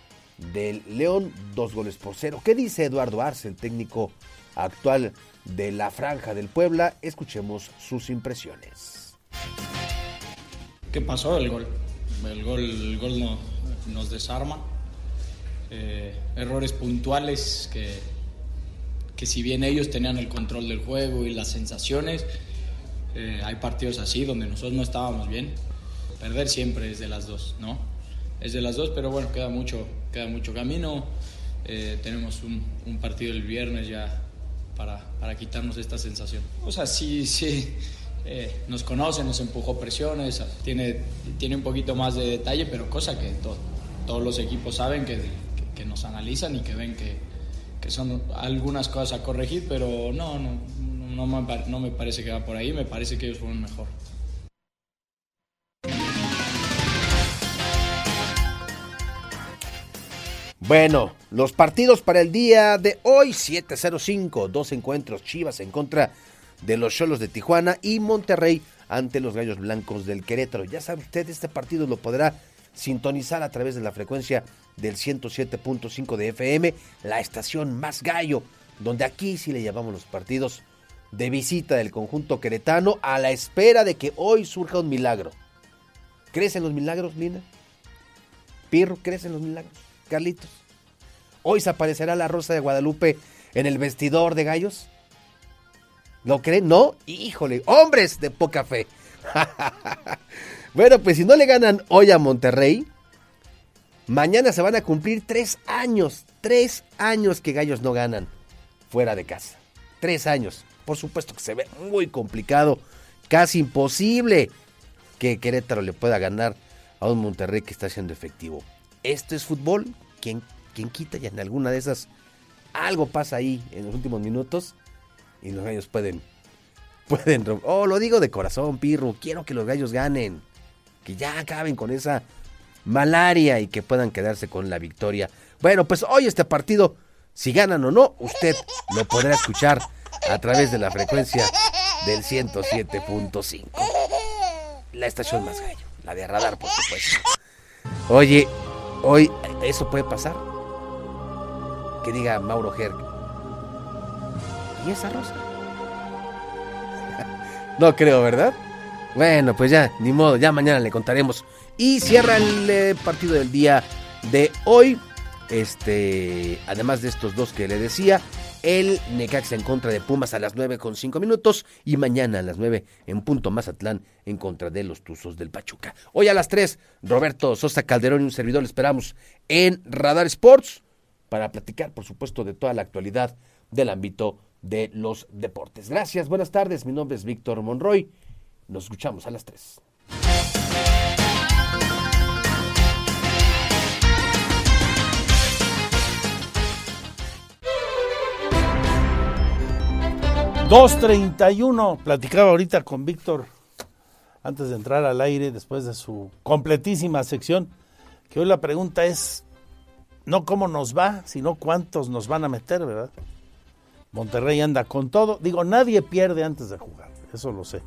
del León, 2 goles por 0. ¿Qué dice Eduardo Arce, el técnico actual de la Franja del Puebla? Escuchemos sus impresiones. ¿Qué pasó? El gol nos desarma. Errores puntuales que si bien ellos tenían el control del juego y las sensaciones, hay partidos así donde nosotros no estábamos bien. Perder siempre es de las dos, ¿no? Es de las dos, pero bueno, queda mucho camino. Tenemos un partido el viernes ya para quitarnos esta sensación. O sea, sí, nos conoce, nos empujó presiones, tiene un poquito más de detalle, pero cosa que todos los equipos saben, que nos analizan y que ven que son algunas cosas a corregir, pero no me parece que va por ahí, me parece que ellos fueron mejor. Bueno, los partidos para el día de hoy, 7:05, 2 encuentros, Chivas en contra de los Xolos de Tijuana y Monterrey ante los Gallos Blancos del Querétaro. Ya sabe usted, este partido lo podrá sintonizar a través de la frecuencia del 107.5 de FM, la estación más gallo, donde aquí sí le llamamos los partidos de visita del conjunto queretano, a la espera de que hoy surja un milagro. ¿Crees en los milagros, Lina? Pirro, ¿crees en los milagros? Carlitos, hoy se aparecerá la Rosa de Guadalupe en el vestidor de gallos. ¿Lo creen? ¿No? Híjole, hombres de poca fe. Bueno, pues si no le ganan hoy a Monterrey, mañana se van a cumplir 3 años que gallos no ganan fuera de casa. 3 años. Por supuesto que se ve muy complicado, casi imposible que Querétaro le pueda ganar a un Monterrey que está siendo efectivo. Esto es fútbol, quien quita y en alguna de esas algo pasa ahí en los últimos minutos y los gallos pueden lo digo de corazón, Pirro, quiero que los gallos ganen, que ya acaben con esa malaria y que puedan quedarse con la victoria. Bueno, pues hoy este partido, si ganan o no, usted lo podrá escuchar a través de la frecuencia del 107.5. La estación más gallo, la de Radar, por supuesto. Oye, hoy, ¿eso puede pasar? Que diga Mauro Herc, ¿y esa rosa? No creo, ¿verdad? Bueno, pues ya, ni modo, ya mañana le contaremos. Y cierra el partido del día de hoy, además de estos dos que le decía, el Necaxa en contra de Pumas a las 9:05 y mañana a las 9 en punto Mazatlán en contra de los Tuzos del Pachuca. Hoy a las 3, Roberto Sosa Calderón y un servidor le esperamos en Radar Sports para platicar, por supuesto, de toda la actualidad del ámbito de los deportes. Gracias, buenas tardes, mi nombre es Víctor Monroy, nos escuchamos a las 3. ...2:31... Platicaba ahorita con Víctor antes de entrar al aire, después de su completísima sección, que hoy la pregunta es no cómo nos va, sino cuántos nos van a meter, ¿verdad? Monterrey anda con todo, digo, nadie pierde antes de jugar, eso lo sé,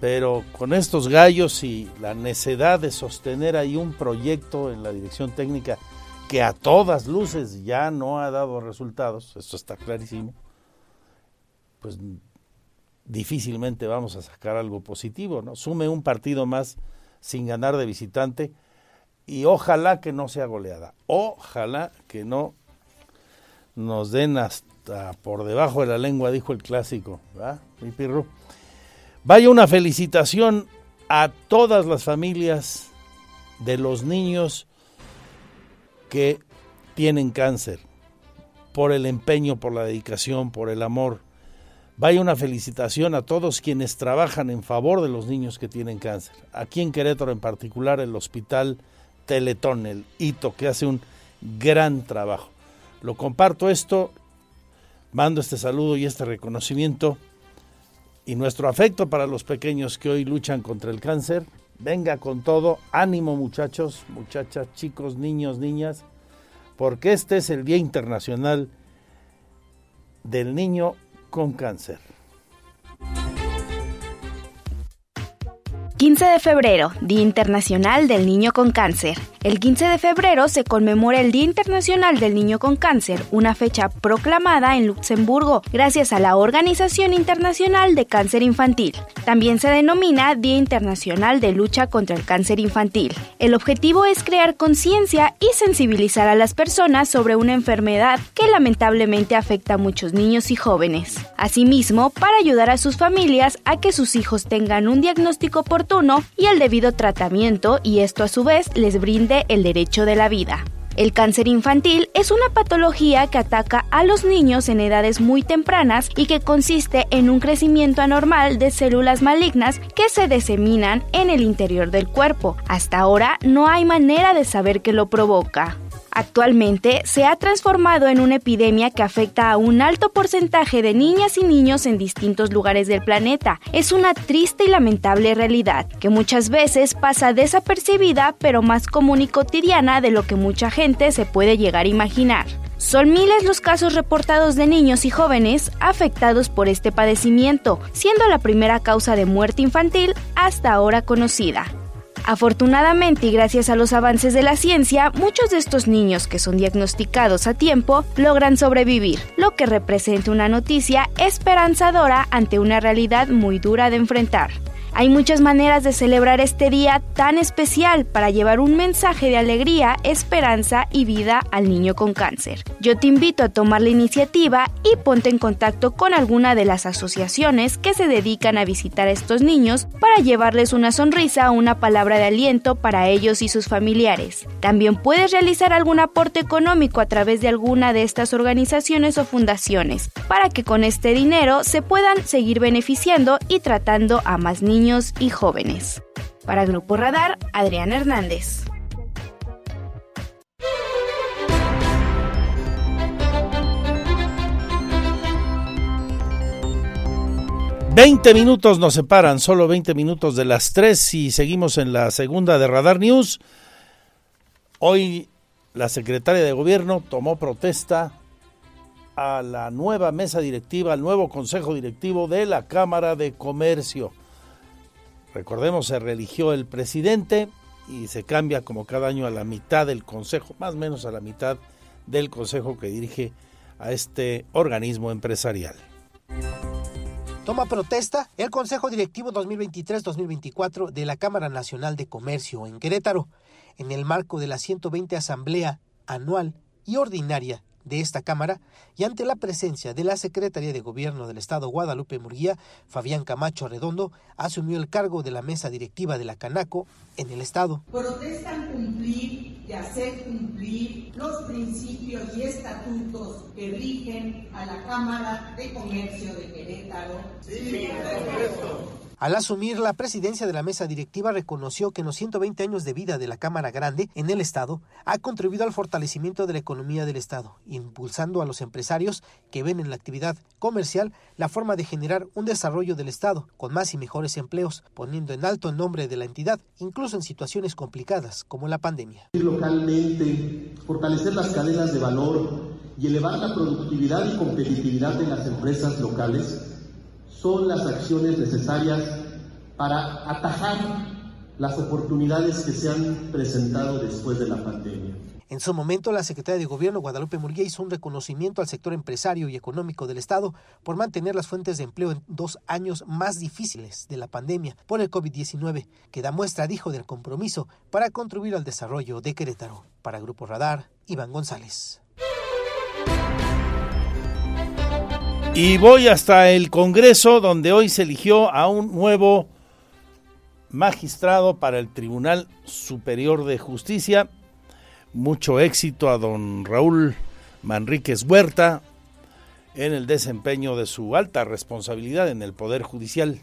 pero con estos gallos y la necedad de sostener ahí un proyecto en la dirección técnica que a todas luces ya no ha dado resultados, esto está clarísimo, pues difícilmente vamos a sacar algo positivo, ¿no? Sume un partido más sin ganar de visitante y ojalá que no sea goleada, ojalá que no nos den hasta por debajo de la lengua, dijo el clásico, ¿verdad? Mi Pirro. Vaya una felicitación a todas las familias de los niños que tienen cáncer, por el empeño, por la dedicación, por el amor. Vaya una felicitación a todos quienes trabajan en favor de los niños que tienen cáncer. Aquí en Querétaro en particular el Hospital Teletón, el Hito, que hace un gran trabajo. Lo comparto esto, mando este saludo y este reconocimiento y nuestro afecto para los pequeños que hoy luchan contra el cáncer. Venga con todo, ánimo muchachos, muchachas, chicos, niños, niñas, porque este es el Día Internacional del Niño con Cáncer. 15 de febrero, Día Internacional del Niño con Cáncer. El 15 de febrero se conmemora el Día Internacional del Niño con Cáncer, una fecha proclamada en Luxemburgo gracias a la Organización Internacional de Cáncer Infantil. También se denomina Día Internacional de Lucha contra el Cáncer Infantil. El objetivo es crear conciencia y sensibilizar a las personas sobre una enfermedad que lamentablemente afecta a muchos niños y jóvenes. Asimismo, para ayudar a sus familias a que sus hijos tengan un diagnóstico oportuno y el debido tratamiento, y esto a su vez les brinde el derecho de la vida. El cáncer infantil es una patología que ataca a los niños en edades muy tempranas y que consiste en un crecimiento anormal de células malignas que se diseminan en el interior del cuerpo. Hasta ahora no hay manera de saber qué lo provoca. Actualmente se ha transformado en una epidemia que afecta a un alto porcentaje de niñas y niños en distintos lugares del planeta. Es una triste y lamentable realidad, que muchas veces pasa desapercibida, pero más común y cotidiana de lo que mucha gente se puede llegar a imaginar. Son miles los casos reportados de niños y jóvenes afectados por este padecimiento, siendo la primera causa de muerte infantil hasta ahora conocida. Afortunadamente y gracias a los avances de la ciencia, muchos de estos niños que son diagnosticados a tiempo logran sobrevivir, lo que representa una noticia esperanzadora ante una realidad muy dura de enfrentar. Hay muchas maneras de celebrar este día tan especial para llevar un mensaje de alegría, esperanza y vida al niño con cáncer. Yo te invito a tomar la iniciativa y ponte en contacto con alguna de las asociaciones que se dedican a visitar a estos niños para llevarles una sonrisa o una palabra de aliento para ellos y sus familiares. También puedes realizar algún aporte económico a través de alguna de estas organizaciones o fundaciones para que con este dinero se puedan seguir beneficiando y tratando a más niños y jóvenes. Para Grupo Radar, Adrián Hernández. Veinte minutos nos separan, solo 20 minutos de las 3 y seguimos en la segunda de Radar News. Hoy la secretaria de Gobierno tomó protesta a la nueva mesa directiva, al nuevo consejo directivo de la Cámara de Comercio. Recordemos, se reeligió el presidente y se cambia como cada año a la mitad del consejo, más o menos a la mitad del consejo que dirige a este organismo empresarial. Toma protesta el Consejo Directivo 2023-2024 de la Cámara Nacional de Comercio en Querétaro, en el marco de la 120 Asamblea Anual y Ordinaria de esta Cámara y ante la presencia de la Secretaría de Gobierno del Estado Guadalupe Murguía, Fabián Camacho Arredondo asumió el cargo de la mesa directiva de la Canaco en el Estado. Protestan cumplir y hacer cumplir los principios y estatutos que rigen a la Cámara de Comercio de Querétaro. Sí, al asumir la presidencia de la mesa directiva, reconoció que en los 120 años de vida de la Cámara Grande en el Estado ha contribuido al fortalecimiento de la economía del Estado, impulsando a los empresarios que ven en la actividad comercial la forma de generar un desarrollo del Estado con más y mejores empleos, poniendo en alto el nombre de la entidad, incluso en situaciones complicadas como la pandemia. Localmente, fortalecer las cadenas de valor y elevar la productividad y competitividad de las empresas locales son las acciones necesarias para atajar las oportunidades que se han presentado después de la pandemia. En su momento, la secretaria de Gobierno Guadalupe Murguía hizo un reconocimiento al sector empresario y económico del Estado por mantener las fuentes de empleo en 2 años más difíciles de la pandemia por el COVID-19, que da muestra, dijo, del compromiso para contribuir al desarrollo de Querétaro. Para Grupo Radar, Iván González. Y voy hasta el Congreso, donde hoy se eligió a un nuevo magistrado para el Tribunal Superior de Justicia. mucho éxito a don Raúl Manríquez Huerta en el desempeño de su alta responsabilidad en el Poder Judicial.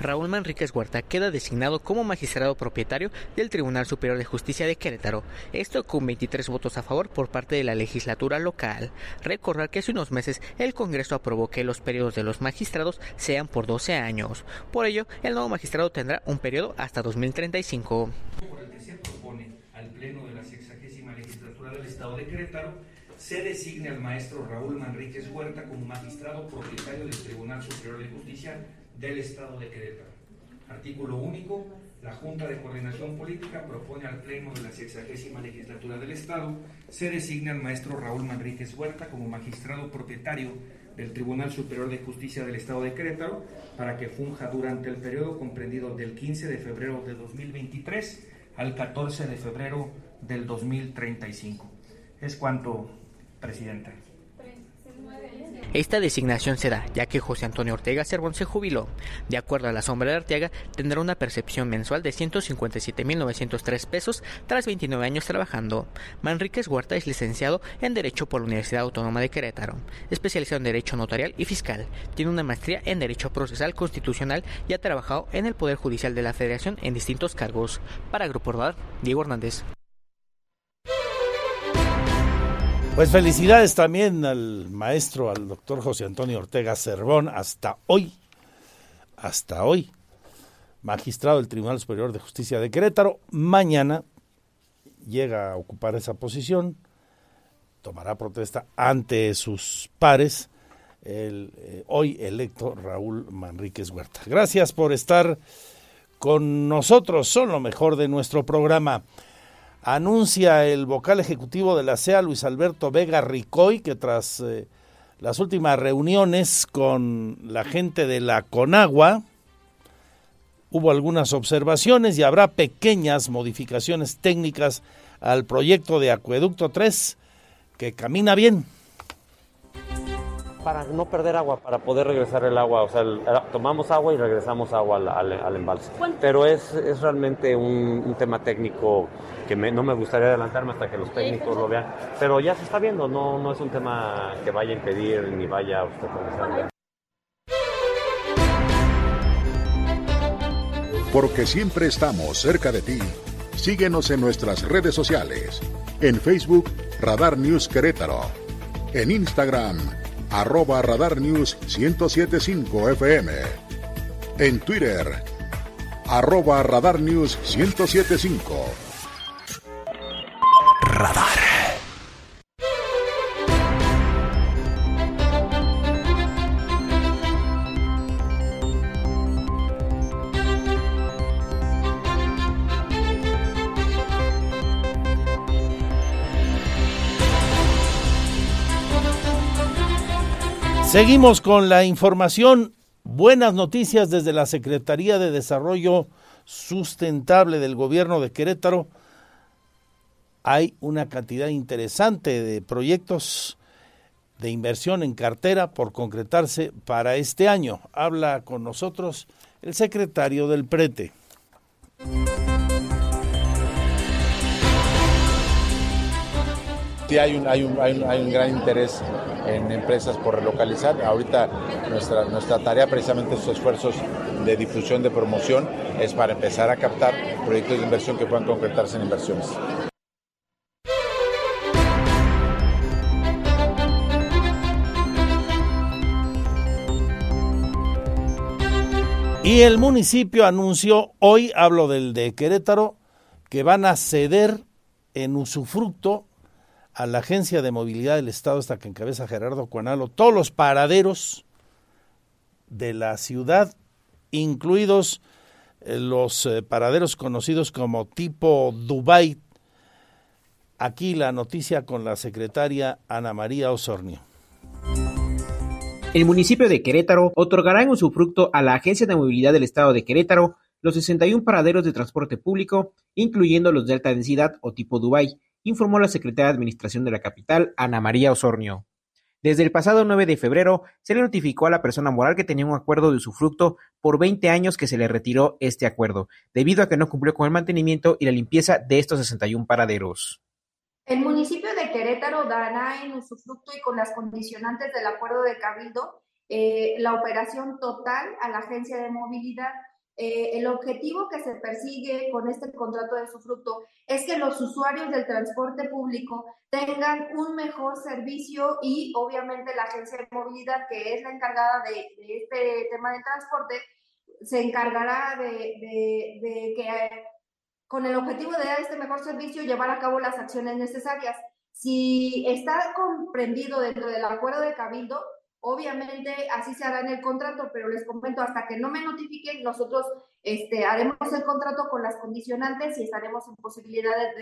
Raúl Manríquez Huerta queda designado como magistrado propietario del Tribunal Superior de Justicia de Querétaro, esto con 23 votos a favor por parte de la legislatura local. Recordar que hace unos meses el Congreso aprobó que los periodos de los magistrados sean por 12 años. Por ello, el nuevo magistrado tendrá un periodo hasta 2035. Por el que se propone al Pleno de la 60ª Legislatura del Estado de Querétaro, se designe al maestro Raúl Manríquez Huerta como magistrado propietario del Tribunal Superior de Justicia del Estado de Querétaro. Artículo único. La Junta de Coordinación Política propone al Pleno de la 60ª Legislatura del Estado se designa al maestro Raúl Manríquez Huerta como magistrado propietario del Tribunal Superior de Justicia del Estado de Querétaro para que funja durante el periodo comprendido del 15 de febrero de 2023 al 14 de febrero del 2035. Es cuanto, Presidenta. Esta designación se da, ya que José Antonio Ortega Cervón se jubiló. De acuerdo a la sombra de Arteaga, tendrá una percepción mensual de 157.903 pesos tras 29 años trabajando. Manríquez Huerta es licenciado en Derecho por la Universidad Autónoma de Querétaro, especializado en Derecho Notarial y Fiscal. Tiene una maestría en Derecho Procesal Constitucional y ha trabajado en el Poder Judicial de la Federación en distintos cargos. Para Grupo Radar, Diego Hernández. Pues felicidades también al maestro, al doctor José Antonio Ortega Cervón, hasta hoy, magistrado del Tribunal Superior de Justicia de Querétaro. Mañana llega a ocupar esa posición, tomará protesta ante sus pares el hoy electo Raúl Manríquez Huerta. Gracias por estar con nosotros, son lo mejor de nuestro programa. Anuncia el vocal ejecutivo de la CEA, Luis Alberto Vega Ricoy, que tras las últimas reuniones con la gente de la Conagua, hubo algunas observaciones y habrá pequeñas modificaciones técnicas al proyecto de Acueducto 3, que camina bien. Para no perder agua, para poder regresar el agua, o sea, tomamos agua y regresamos agua al embalse. Pero es realmente un tema técnico que no me gustaría adelantarme hasta que los técnicos lo vean. Pero ya se está viendo, no es un tema que vaya a impedir ni vaya a obstaculizar. Porque siempre estamos cerca de ti, síguenos en nuestras redes sociales. En Facebook, Radar News Querétaro. En Instagram, @ Radar News 107.5 FM. En Twitter, @ Radar News 107.5. Radar. Seguimos con la información. Buenas noticias desde la Secretaría de Desarrollo Sustentable del Gobierno de Querétaro. Hay una cantidad interesante de proyectos de inversión en cartera por concretarse para este año. Habla con nosotros el secretario del PRETE. Sí, hay un gran interés en empresas por relocalizar. Ahorita nuestra tarea, precisamente estos esfuerzos de difusión, de promoción, es para empezar a captar proyectos de inversión que puedan concretarse en inversiones. Y el municipio anunció hoy, hablo del de Querétaro, que van a ceder en usufructo a la Agencia de Movilidad del Estado, hasta que encabeza Gerardo Cuanalo, todos los paraderos de la ciudad, incluidos los paraderos conocidos como tipo Dubái. Aquí la noticia con la secretaria Ana María Osornio. El municipio de Querétaro otorgará en usufructo a la Agencia de Movilidad del Estado de Querétaro los 61 paraderos de transporte público, incluyendo los de alta densidad o tipo Dubái, informó la secretaria de Administración de la capital, Ana María Osornio. Desde el pasado 9 de febrero se le notificó a la persona moral que tenía un acuerdo de usufructo por 20 años que se le retiró este acuerdo, debido a que no cumplió con el mantenimiento y la limpieza de estos 61 paraderos. El municipio de Querétaro dará en usufructo y con las condicionantes del acuerdo de Cabildo la operación total a la agencia de movilidad. El objetivo que se persigue con este contrato de usufructo es que los usuarios del transporte público tengan un mejor servicio y obviamente la agencia de movilidad, que es la encargada de este tema del transporte, se encargará de que con el objetivo de dar este mejor servicio llevar a cabo las acciones necesarias. Si está comprendido dentro del acuerdo de Cabildo, obviamente así se hará en el contrato, pero les comento, hasta que no me notifiquen, nosotros haremos el contrato con las condicionantes y estaremos en posibilidades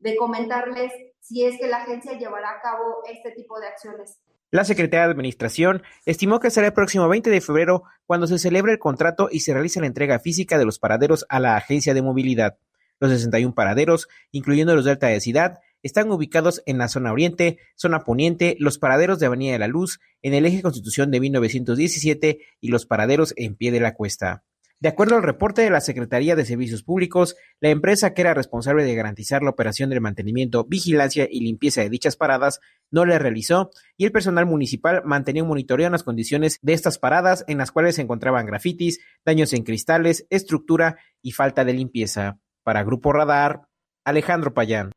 de comentarles si es que la agencia llevará a cabo este tipo de acciones. La Secretaría de Administración estimó que será el próximo 20 de febrero cuando se celebre el contrato y se realice la entrega física de los paraderos a la agencia de movilidad. Los 61 paraderos, incluyendo los de alta densidad, están ubicados en la zona oriente, zona poniente, los paraderos de Avenida de la Luz, en el eje Constitución de 1917 y los paraderos en Pie de la Cuesta. De acuerdo al reporte de la Secretaría de Servicios Públicos, la empresa que era responsable de garantizar la operación del mantenimiento, vigilancia y limpieza de dichas paradas no la realizó y el personal municipal mantenía un monitoreo en las condiciones de estas paradas en las cuales se encontraban grafitis, daños en cristales, estructura y falta de limpieza. Para Grupo Radar, Alejandro Payán.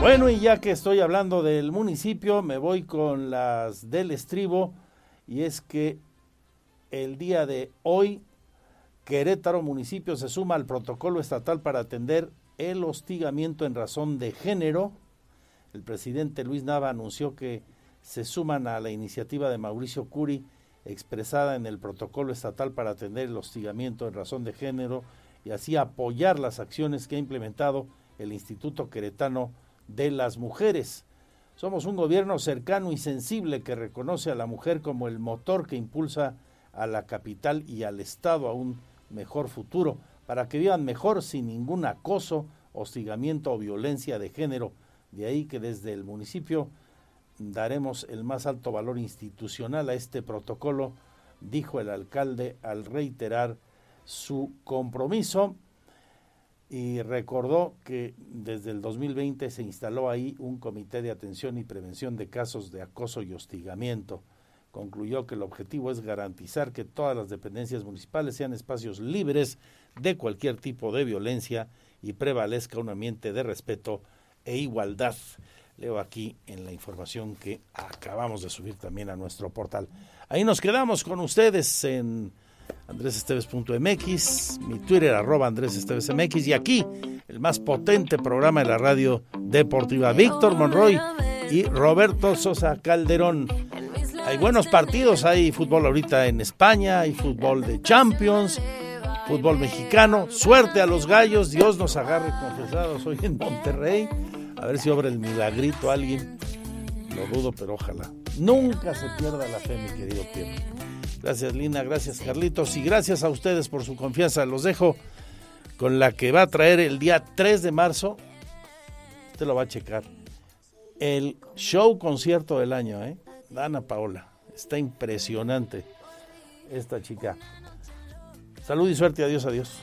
Bueno, y ya que estoy hablando del municipio, me voy con las del estribo, y es que el día de hoy Querétaro municipio se suma al protocolo estatal para atender el hostigamiento en razón de género. El presidente Luis Nava anunció que se suman a la iniciativa de Mauricio Curi expresada en el protocolo estatal para atender el hostigamiento en razón de género y así apoyar las acciones que ha implementado el Instituto Queretano de las Mujeres. Somos un gobierno cercano y sensible que reconoce a la mujer como el motor que impulsa a la capital y al Estado a un mejor futuro, para que vivan mejor sin ningún acoso, hostigamiento o violencia de género. De ahí que desde el municipio daremos el más alto valor institucional a este protocolo, dijo el alcalde al reiterar su compromiso. Y recordó que desde el 2020 se instaló ahí un comité de atención y prevención de casos de acoso y hostigamiento. Concluyó que el objetivo es garantizar que todas las dependencias municipales sean espacios libres de cualquier tipo de violencia y prevalezca un ambiente de respeto e igualdad. Leo aquí en la información que acabamos de subir también a nuestro portal. Ahí nos quedamos con ustedes en andresesteves.mx, mi Twitter @andresestevesmx, y aquí el más potente programa de la radio deportiva, Víctor Monroy y Roberto Sosa Calderón. Hay buenos partidos, hay fútbol ahorita en España, hay fútbol de Champions, fútbol mexicano, suerte a los gallos, Dios nos agarre confesados hoy en Monterrey, a ver si obra el milagrito a alguien, lo dudo pero ojalá. Nunca se pierda la fe, mi querido Pierre. Gracias Lina, gracias Carlitos y gracias a ustedes por su confianza. Los dejo con la que va a traer el día 3 de marzo, usted lo va a checar, el show concierto del año, Ana Paola, está impresionante esta chica. Salud y suerte, adiós, adiós.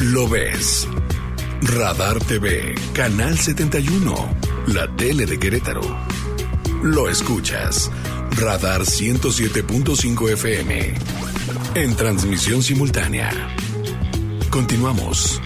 Lo ves. Radar TV, Canal 71, la tele de Querétaro. Lo escuchas. Radar 107.5 FM, en transmisión simultánea. Continuamos.